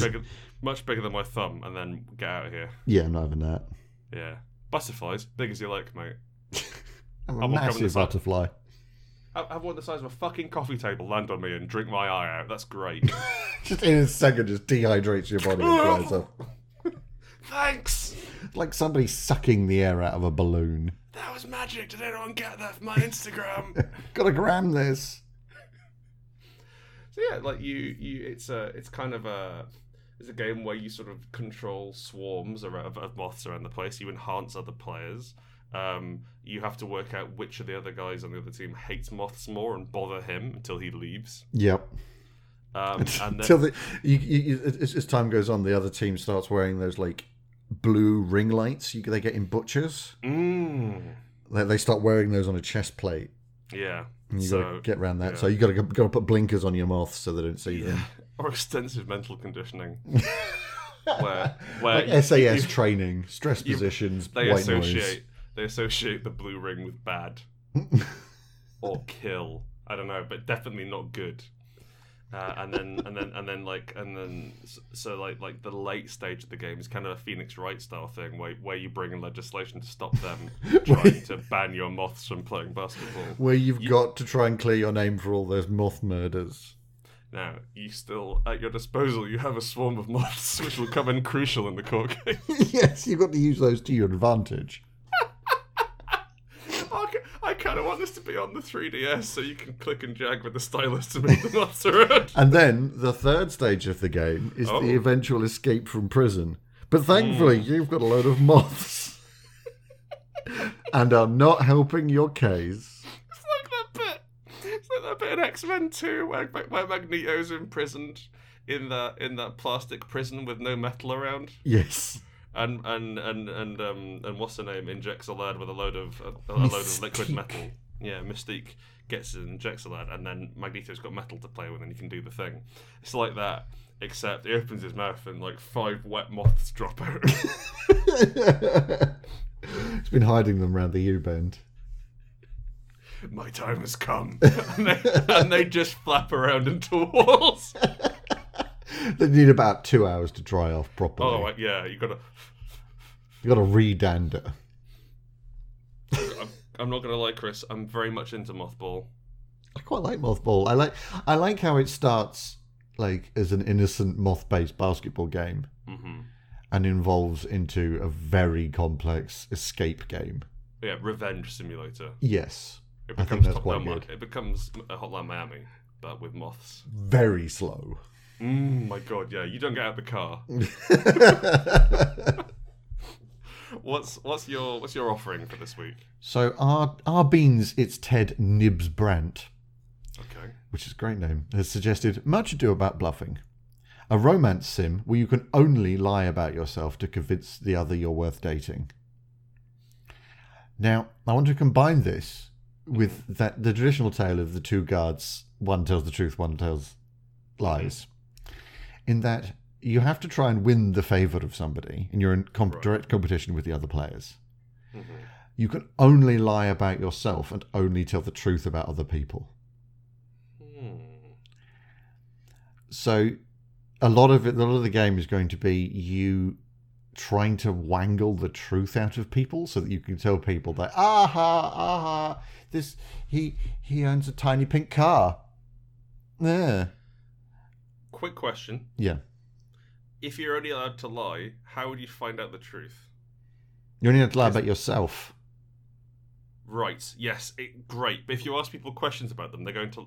bigger than my thumb, and then get out of here. Yeah, I'm not having that. Yeah. Butterflies, big as you like, mate. I'm a massive butterfly. I have one the size of a fucking coffee table land on me and drink my eye out. That's great. Just in a second, just dehydrates your body and dries up. Thanks! Like somebody sucking the air out of a balloon. That was magic. Did anyone get that from my Instagram? Gotta gram this. So yeah, like you it's a game where you sort of control swarms of moths around the place. You enhance other players. You have to work out which of the other guys on the other team hates moths more and bother him until he leaves. Yep. And then as time goes on, the other team starts wearing those like blue ring lights they get in butchers. Mm. They start wearing those on a chest plate. Yeah. And you gotta get around that. Yeah. So you gotta put blinkers on your moth so they don't see them. Or extensive mental conditioning. where like SAS training, stress positions, white noise. They associate the blue ring with bad. Or kill. I don't know, but definitely not good. And then the late stage of the game is kind of a Phoenix Wright style thing where you bring in legislation to stop them trying to ban your moths from playing basketball. Where you've got to try and clear your name for all those moth murders. Now, you still, at your disposal, you have a swarm of moths which will come in crucial in the court case. Yes, you've got to use those to your advantage. I kind of want this to be on the 3DS so you can click and drag with the stylus to move the moths around. And then the third stage of the game is the eventual escape from prison. But thankfully, you've got a load of moths and are not helping your case. It's like that bit in X-Men 2 where Magneto's imprisoned in that plastic prison with no metal around. Yes. And what's her name injects a lad with a load of liquid metal. Yeah, Mystique gets it and injects a lad, and then Magneto's got metal to play with, and he can do the thing. It's like that, except he opens his mouth and like 5 wet moths drop out. He's been hiding them around the U-bend. My time has come, and they just flap around into walls. They need about 2 hours to dry off properly. Oh, yeah, you gotta re-dander. I'm not gonna lie, Chris. I'm very much into Mothball. I quite like Mothball. I like how it starts like as an innocent moth-based basketball game, mm-hmm. and evolves into a very complex escape game. Yeah, revenge simulator. Yes, it becomes a Hotline Miami, but with moths. Very slow. My God, yeah, you don't get out of the car. What's your offering for this week? So our beans, it's Ted Nibs Brandt, okay, which is a great name, has suggested Much Ado About Bluffing, a romance sim where you can only lie about yourself to convince the other you're worth dating. Now, I want to combine this with the traditional tale of the two guards, one tells the truth, one tells lies. In that you have to try and win the favour of somebody, and you're in direct competition with the other players. Mm-hmm. You can only lie about yourself and only tell the truth about other people. Mm. So a lot of the game is going to be you trying to wangle the truth out of people so that you can tell people that, aha, this he owns a tiny pink car. Yeah. Quick question. Yeah. If you're only allowed to lie, how would you find out the truth? You're only allowed to lie about yourself. Right. Yes. Great. But if you ask people questions about them, they're going to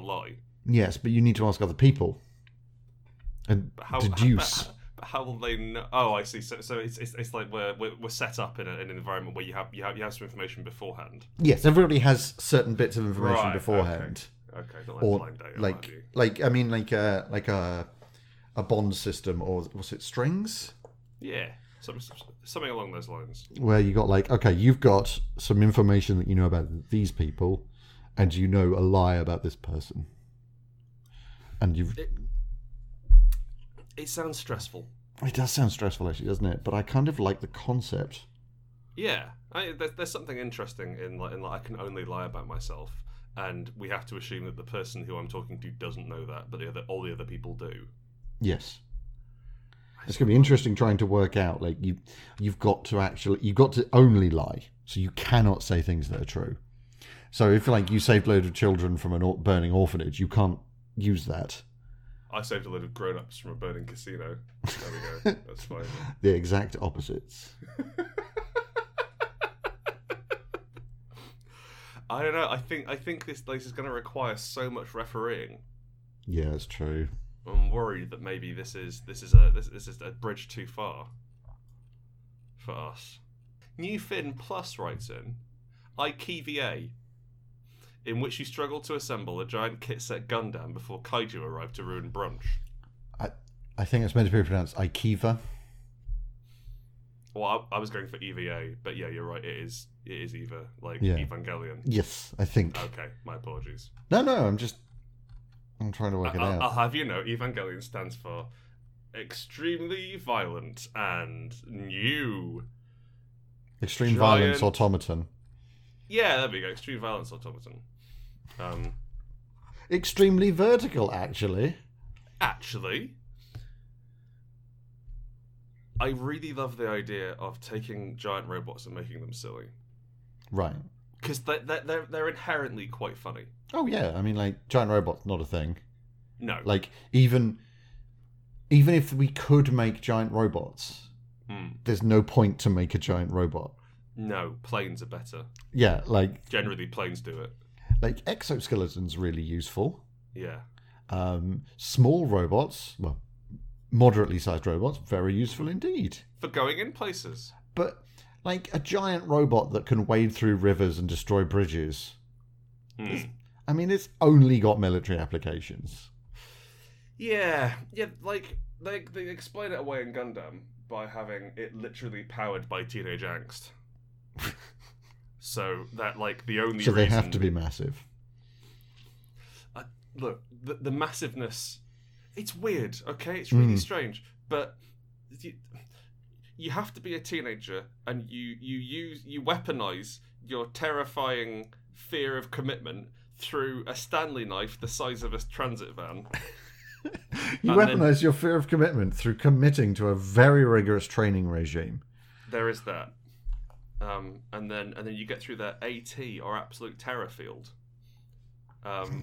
lie. Yes, but you need to ask other people and deduce. But how will they know? Oh, I see. So it's like we're set up in an environment where you have some information beforehand. Yes, everybody has certain bits of information beforehand. Okay. Okay, like a bond system, or was it strings? Yeah, something along those lines. Where you got you've got some information that you know about these people, and you know a lie about this person. And you've... It sounds stressful. It does sound stressful, actually, doesn't it? But I kind of like the concept. Yeah. There's something interesting in like I can only lie about myself, and we have to assume that the person who I'm talking to doesn't know that, but all the other people do. Yes. It's going to be interesting trying to work out, like, you've got to only lie, so you cannot say things that are true. So if, like, you saved a load of children from a burning orphanage, you can't use that. I saved a load of grown-ups from a burning casino. There we go. That's fine. The exact opposites. I don't know. I think this place is going to require so much refereeing. Yeah, that's true. I'm worried that maybe this is a bridge too far for us. New Finn Plus writes in, IKVA, in which you struggled to assemble a giant kit set Gundam before Kaiju arrived to ruin brunch. I think it's meant to be pronounced Ikiva. Well, I was going for EVA, but yeah, you're right. It is Eva, like, yeah. Evangelion. Yes, I think. Okay, my apologies. No, I'm trying to work it out. I'll have you know, Evangelion stands for extremely violent and new. Extreme giant... violence automaton. Yeah, there we go. Extreme violence automaton. Extremely vertical, actually. I really love the idea of taking giant robots and making them silly. Right. Because they're inherently quite funny. Oh yeah, I mean, like, giant robots, not a thing. No. Like, even if we could make giant robots, there's no point to make a giant robot. No, planes are better. Yeah, like... Generally, planes do it. Like, exoskeletons really useful. Yeah. Small robots, well, moderately sized robots, very useful indeed. For going in places. But, like, a giant robot that can wade through rivers and destroy bridges... I mean, it's only got military applications. Yeah, like, they explain it away in Gundam by having it literally powered by teenage angst. So that, like, the only reason... So they have to be massive. Look, the massiveness, it's weird, okay? It's really strange, but... You have to be a teenager, and you weaponize your terrifying... fear of commitment through a Stanley knife the size of a transit van. You weaponize your fear of commitment through committing to a very rigorous training regime. There is that. And then you get through their AT, or absolute terror field,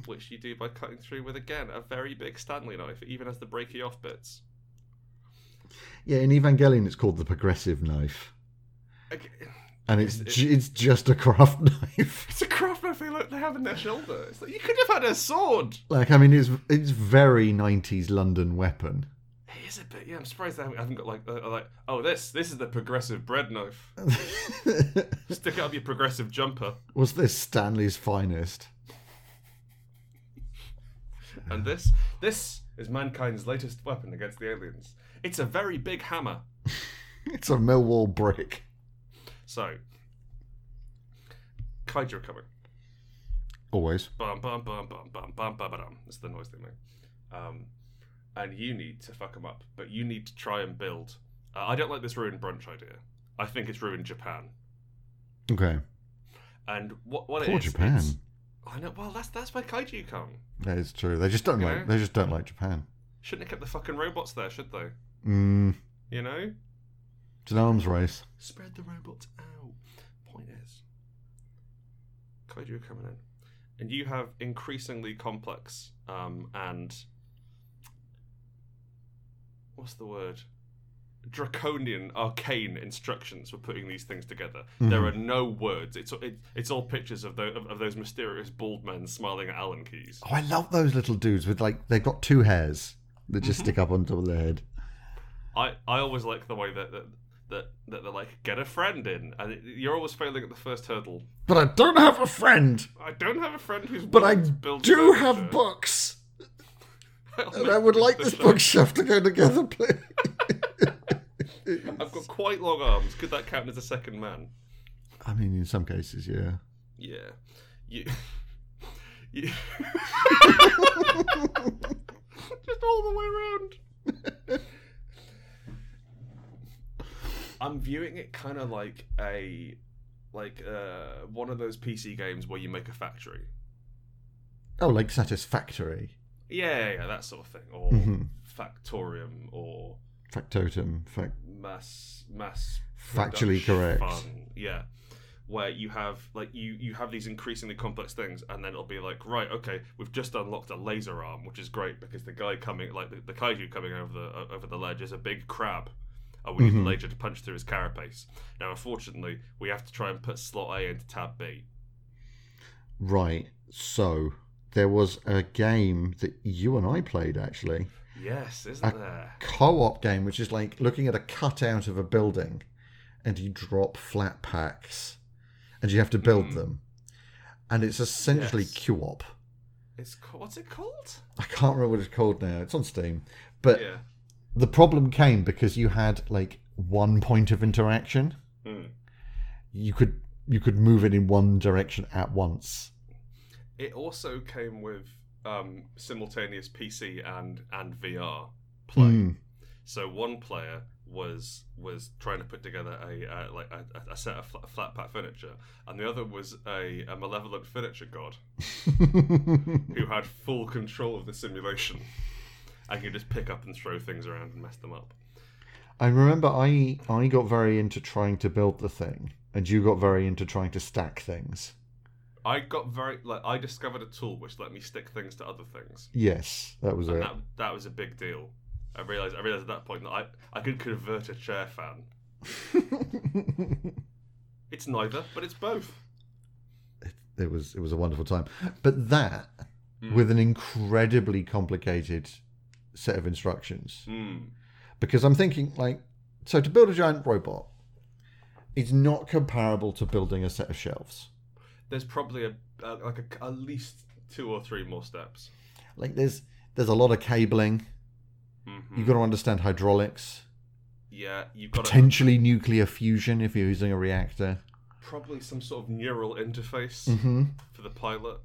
which you do by cutting through with, again, a very big Stanley knife. It even has the breaky off bits. Yeah, in Evangelion it's called the progressive knife. Okay. And it's just a craft knife. It's a craft knife they have in their shoulder. It's like, you could have had a sword. Like, I mean, it's very 90s London weapon. It is a bit, yeah. I'm surprised they haven't got this is the progressive bread knife. Stick it up your progressive jumper. Was this Stanley's finest? And this is mankind's latest weapon against the aliens. It's a very big hammer. It's a Millwall brick. So, Kaiju are coming. Always. Bum, bum, bum, bum, bum, bum, bum, bum. That's the noise they make. And you need to fuck them up, but you need to try and build. I don't like this ruined brunch idea. I think it's ruined Japan. Okay. And what Poor it is? Japan. I know. Well, that's where Kaiju come. That is true. They just don't like. They just don't like Japan. Shouldn't have kept the fucking robots there, should they? You know. It's an arms race. Spread the robots out. Point is, Kaiju are coming in. And you have increasingly complex and... What's the word? Draconian, arcane instructions for putting these things together. Mm-hmm. There are no words. It's all pictures of those mysterious bald men smiling at Allen keys. Oh, I love those little dudes with, like, they've got two hairs that just stick up on top of their head. I always like the way that they're like, get a friend in, and you're always failing at the first hurdle. But I don't have a friend. I don't have a friend who's. But I do have books, and I would like this bookshelf to go together, please. I've got quite long arms. Could that count as a second man? I mean, in some cases, yeah. Yeah, you. Yeah. Just all the way around. I'm viewing it kind of like a one of those PC games where you make a factory. Oh, like Satisfactory. Yeah, that sort of thing, or Factorium, or Factotum. Mass. Factually correct. Fun. Yeah, where you have you have these increasingly complex things, and then it'll be like, right, okay, we've just unlocked a laser arm, which is great because the guy coming, like the kaiju coming over the ledge, is a big crab, and we need the laser to punch through his carapace. Now, unfortunately, we have to try and put slot A into tab B. Right. So there was a game that you and I played, actually. Yes, isn't there? A co-op game, which is like looking at a cutout of a building and you drop flat packs and you have to build them. And it's essentially co-op. What's it called? I can't remember what it's called now. It's on Steam. But the problem came because you had like one point of interaction. Mm. You could move it in one direction at once. It also came with simultaneous PC and VR play. So one player was trying to put together a set of flat pack furniture, and the other was a malevolent furniture god who had full control of the simulation and could just pick up and throw things around and mess them up. I remember I got very into trying to build the thing, and you got very into trying to stack things. I discovered a tool which let me stick things to other things. Yes, that was it. That was a big deal. I realized at that point that I could convert a chair fan. It's neither, but it's both. It was a wonderful time. But that, with an incredibly complicated set of instructions. Because I'm thinking, so to build a giant robot is not comparable to building a set of shelves. There's probably at least 2 or 3 more steps. Like there's a lot of cabling. You've got to understand hydraulics. Yeah, you've got potentially nuclear fusion if you're using a reactor. Probably some sort of neural interface for the pilot.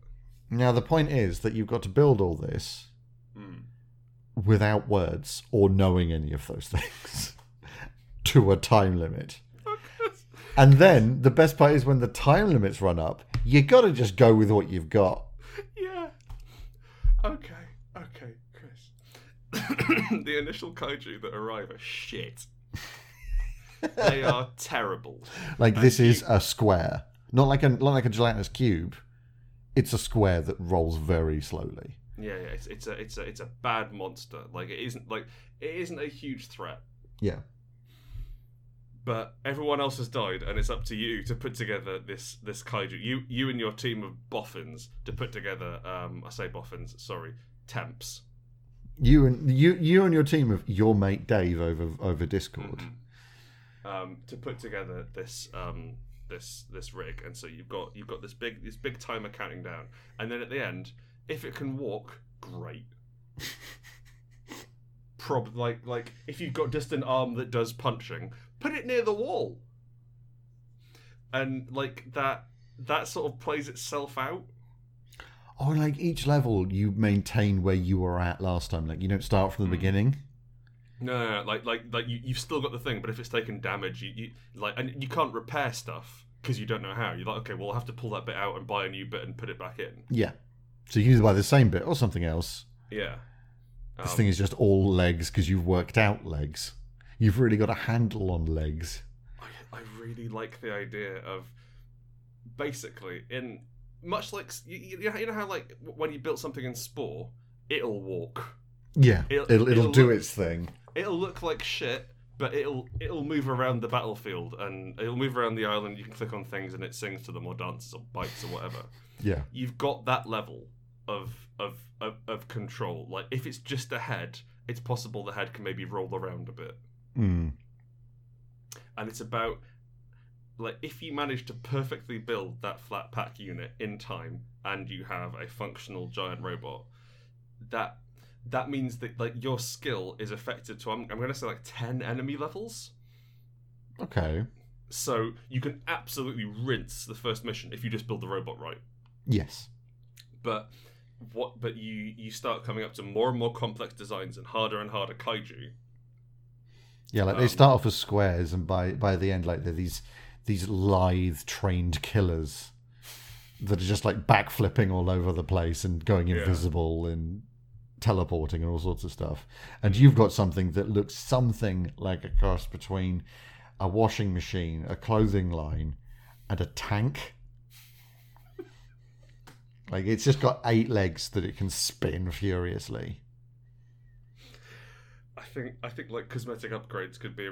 Now the point is that you've got to build all this without words or knowing any of those things to a time limit. And then the best part is when the time limits run up, you got to just go with what you've got. Yeah. Okay, Chris. The initial kaiju that arrive are shit. They are terrible. This is a square, not like a gelatinous cube. It's a square that rolls very slowly. Yeah, it's a bad monster. It isn't a huge threat. Yeah. But everyone else has died, and it's up to you to put together this kaiju. You and your team of boffins to put together. I say boffins, sorry, temps. You and your team of your mate Dave over Discord. To put together this rig, and so you've got this big timer counting down, and then at the end, if it can walk, great. Like if you've got just an arm that does punching, put it near the wall, and that sort of plays itself out. Oh, each level you maintain where you were at last time. You don't start from the beginning. No. You've still got the thing, but if it's taken damage, and you can't repair stuff because you don't know how. You're like, okay, well, I'll have to pull that bit out and buy a new bit and put it back in. Yeah. So you can either buy the same bit or something else. Yeah. This thing is just all legs because you've worked out legs. You've really got a handle on legs. I really like the idea of basically in much like you know how when you built something in Spore, it'll walk. Yeah, it'll do its thing. It'll look like shit, but it'll move around the battlefield and it'll move around the island. You can click on things and it sings to them or dances or bites or whatever. Yeah, you've got that level of control. If it's just a head, it's possible the head can maybe roll around a bit. And it's about if you manage to perfectly build that flat pack unit in time, and you have a functional giant robot, that means that your skill is affected to I'm going to say 10 enemy levels. Okay. So you can absolutely rinse the first mission if you just build the robot right. Yes. But you start coming up to more and more complex designs and harder kaiju. Yeah, like they start off as squares, and by the end, like they're these lithe, trained killers that are just like backflipping all over the place and going invisible and teleporting and all sorts of stuff. And you've got something that looks something like a cross between a washing machine, a clothing line, and a tank. Like, it's just got 8 legs that it can spin furiously. I think like cosmetic upgrades could be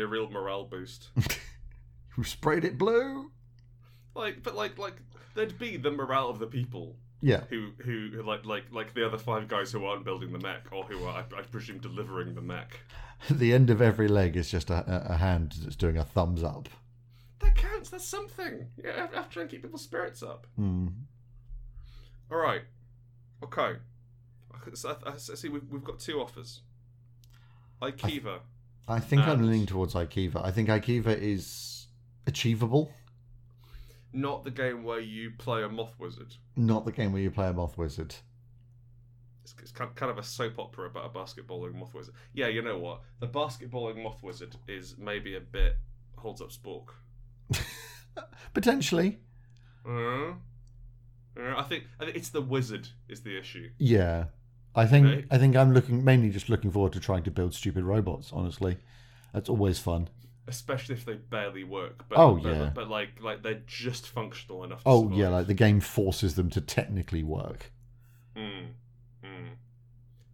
a real morale boost. You sprayed it blue. Like there'd be the morale of the people. Yeah. Who like the other 5 guys who aren't building the mech, or who are, I presume, delivering the mech. At the end of every leg is just a hand that's doing a thumbs up. That counts. That's something. Yeah, I have to try and keep people's spirits up. Mm. All right. Okay. So I see we've got 2 offers. Aikiva. I think I'm leaning towards Aikiva. I think Aikiva is achievable. Not the game where you play a moth wizard. It's kind of a soap opera about a basketballing moth wizard. Yeah, you know what? The basketballing moth wizard is maybe a bit holds up spork. Potentially. I think it's the wizard is the issue. Yeah. I think I'm mainly just looking forward to trying to build stupid robots, honestly. That's always fun. Especially if they barely work. But they're just functional enough to survive. Yeah, like the game forces them to technically work.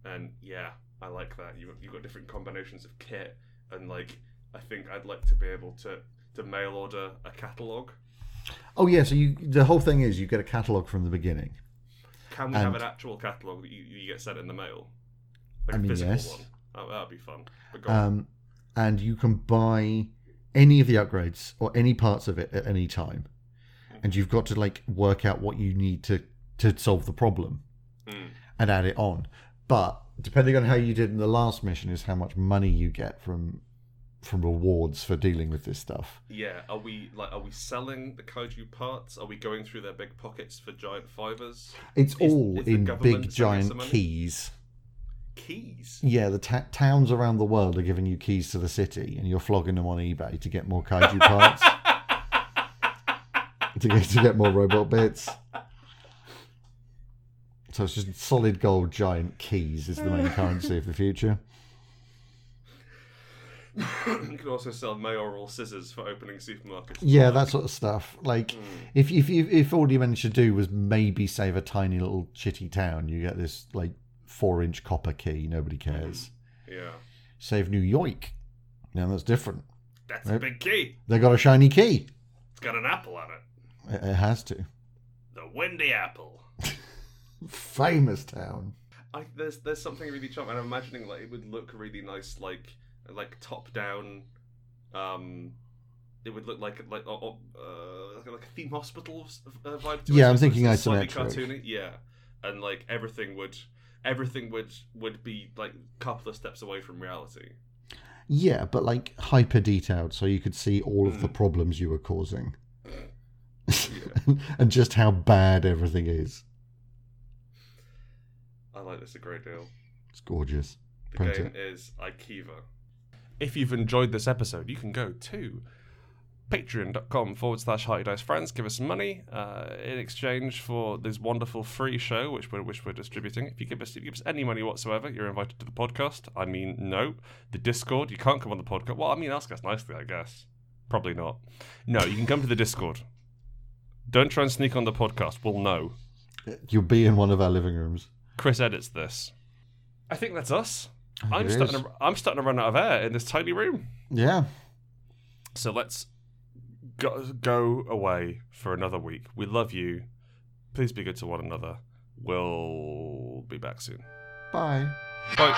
And yeah, I like that. You've got different combinations of kit, and like I think I'd like to be able to mail order a catalogue. Oh yeah, so the whole thing is you get a catalogue from the beginning. Can we have an actual catalogue that you get sent in the mail? Like a physical one. Oh, that'd be fun. But go on. And you can buy any of the upgrades or any parts of it at any time. And you've got to like work out what you need to solve the problem and add it on. But depending on how you did in the last mission is how much money you get from rewards for dealing with this stuff. Yeah, are we selling the kaiju parts? Are we going through their big pockets for giant fivers? It's all in big giant keys. Keys? Yeah, the towns around the world are giving you keys to the city, and you're flogging them on eBay to get more kaiju parts, to get more robot bits. So it's just solid gold giant keys is the main currency of the future. You can also sell mayoral scissors for opening supermarkets. Yeah, that sort of stuff. Like, if all you managed to do was maybe save a tiny little shitty town, you get this like 4-inch copper key. Nobody cares. Yeah. Save New York. Now that's different. That's a big key. They got a shiny key. It's got an apple on it. It has to. The Windy Apple. Famous town. There's something really charming. I'm imagining like it would look really nice, like top down. It would look like a theme hospital vibe to it. Yeah, I'm thinking isometric. Cartoony. Yeah, and like everything would be like a couple of steps away from reality. Yeah, but like hyper detailed, so you could see all of the problems you were causing, and just how bad everything is. I like this a great deal. It's gorgeous. The game is Aikiva. If you've enjoyed this episode, you can go to patreon.com/Farty Dice Friends. Give us some money in exchange for this wonderful free show which we're distributing. If you give us any money whatsoever, you're invited to the podcast. I mean, no, the Discord. You can't come on the podcast. Well, I mean, ask us nicely, I guess. Probably not. No, you can come to the Discord. Don't try and sneak on the podcast. We'll know. You'll be in one of our living rooms. Chris edits this. I think that's us. I'm starting to run out of air in this tiny room. Yeah. So let's go away for another week. We love you. Please be good to one another. We'll be back soon. Bye. Bye.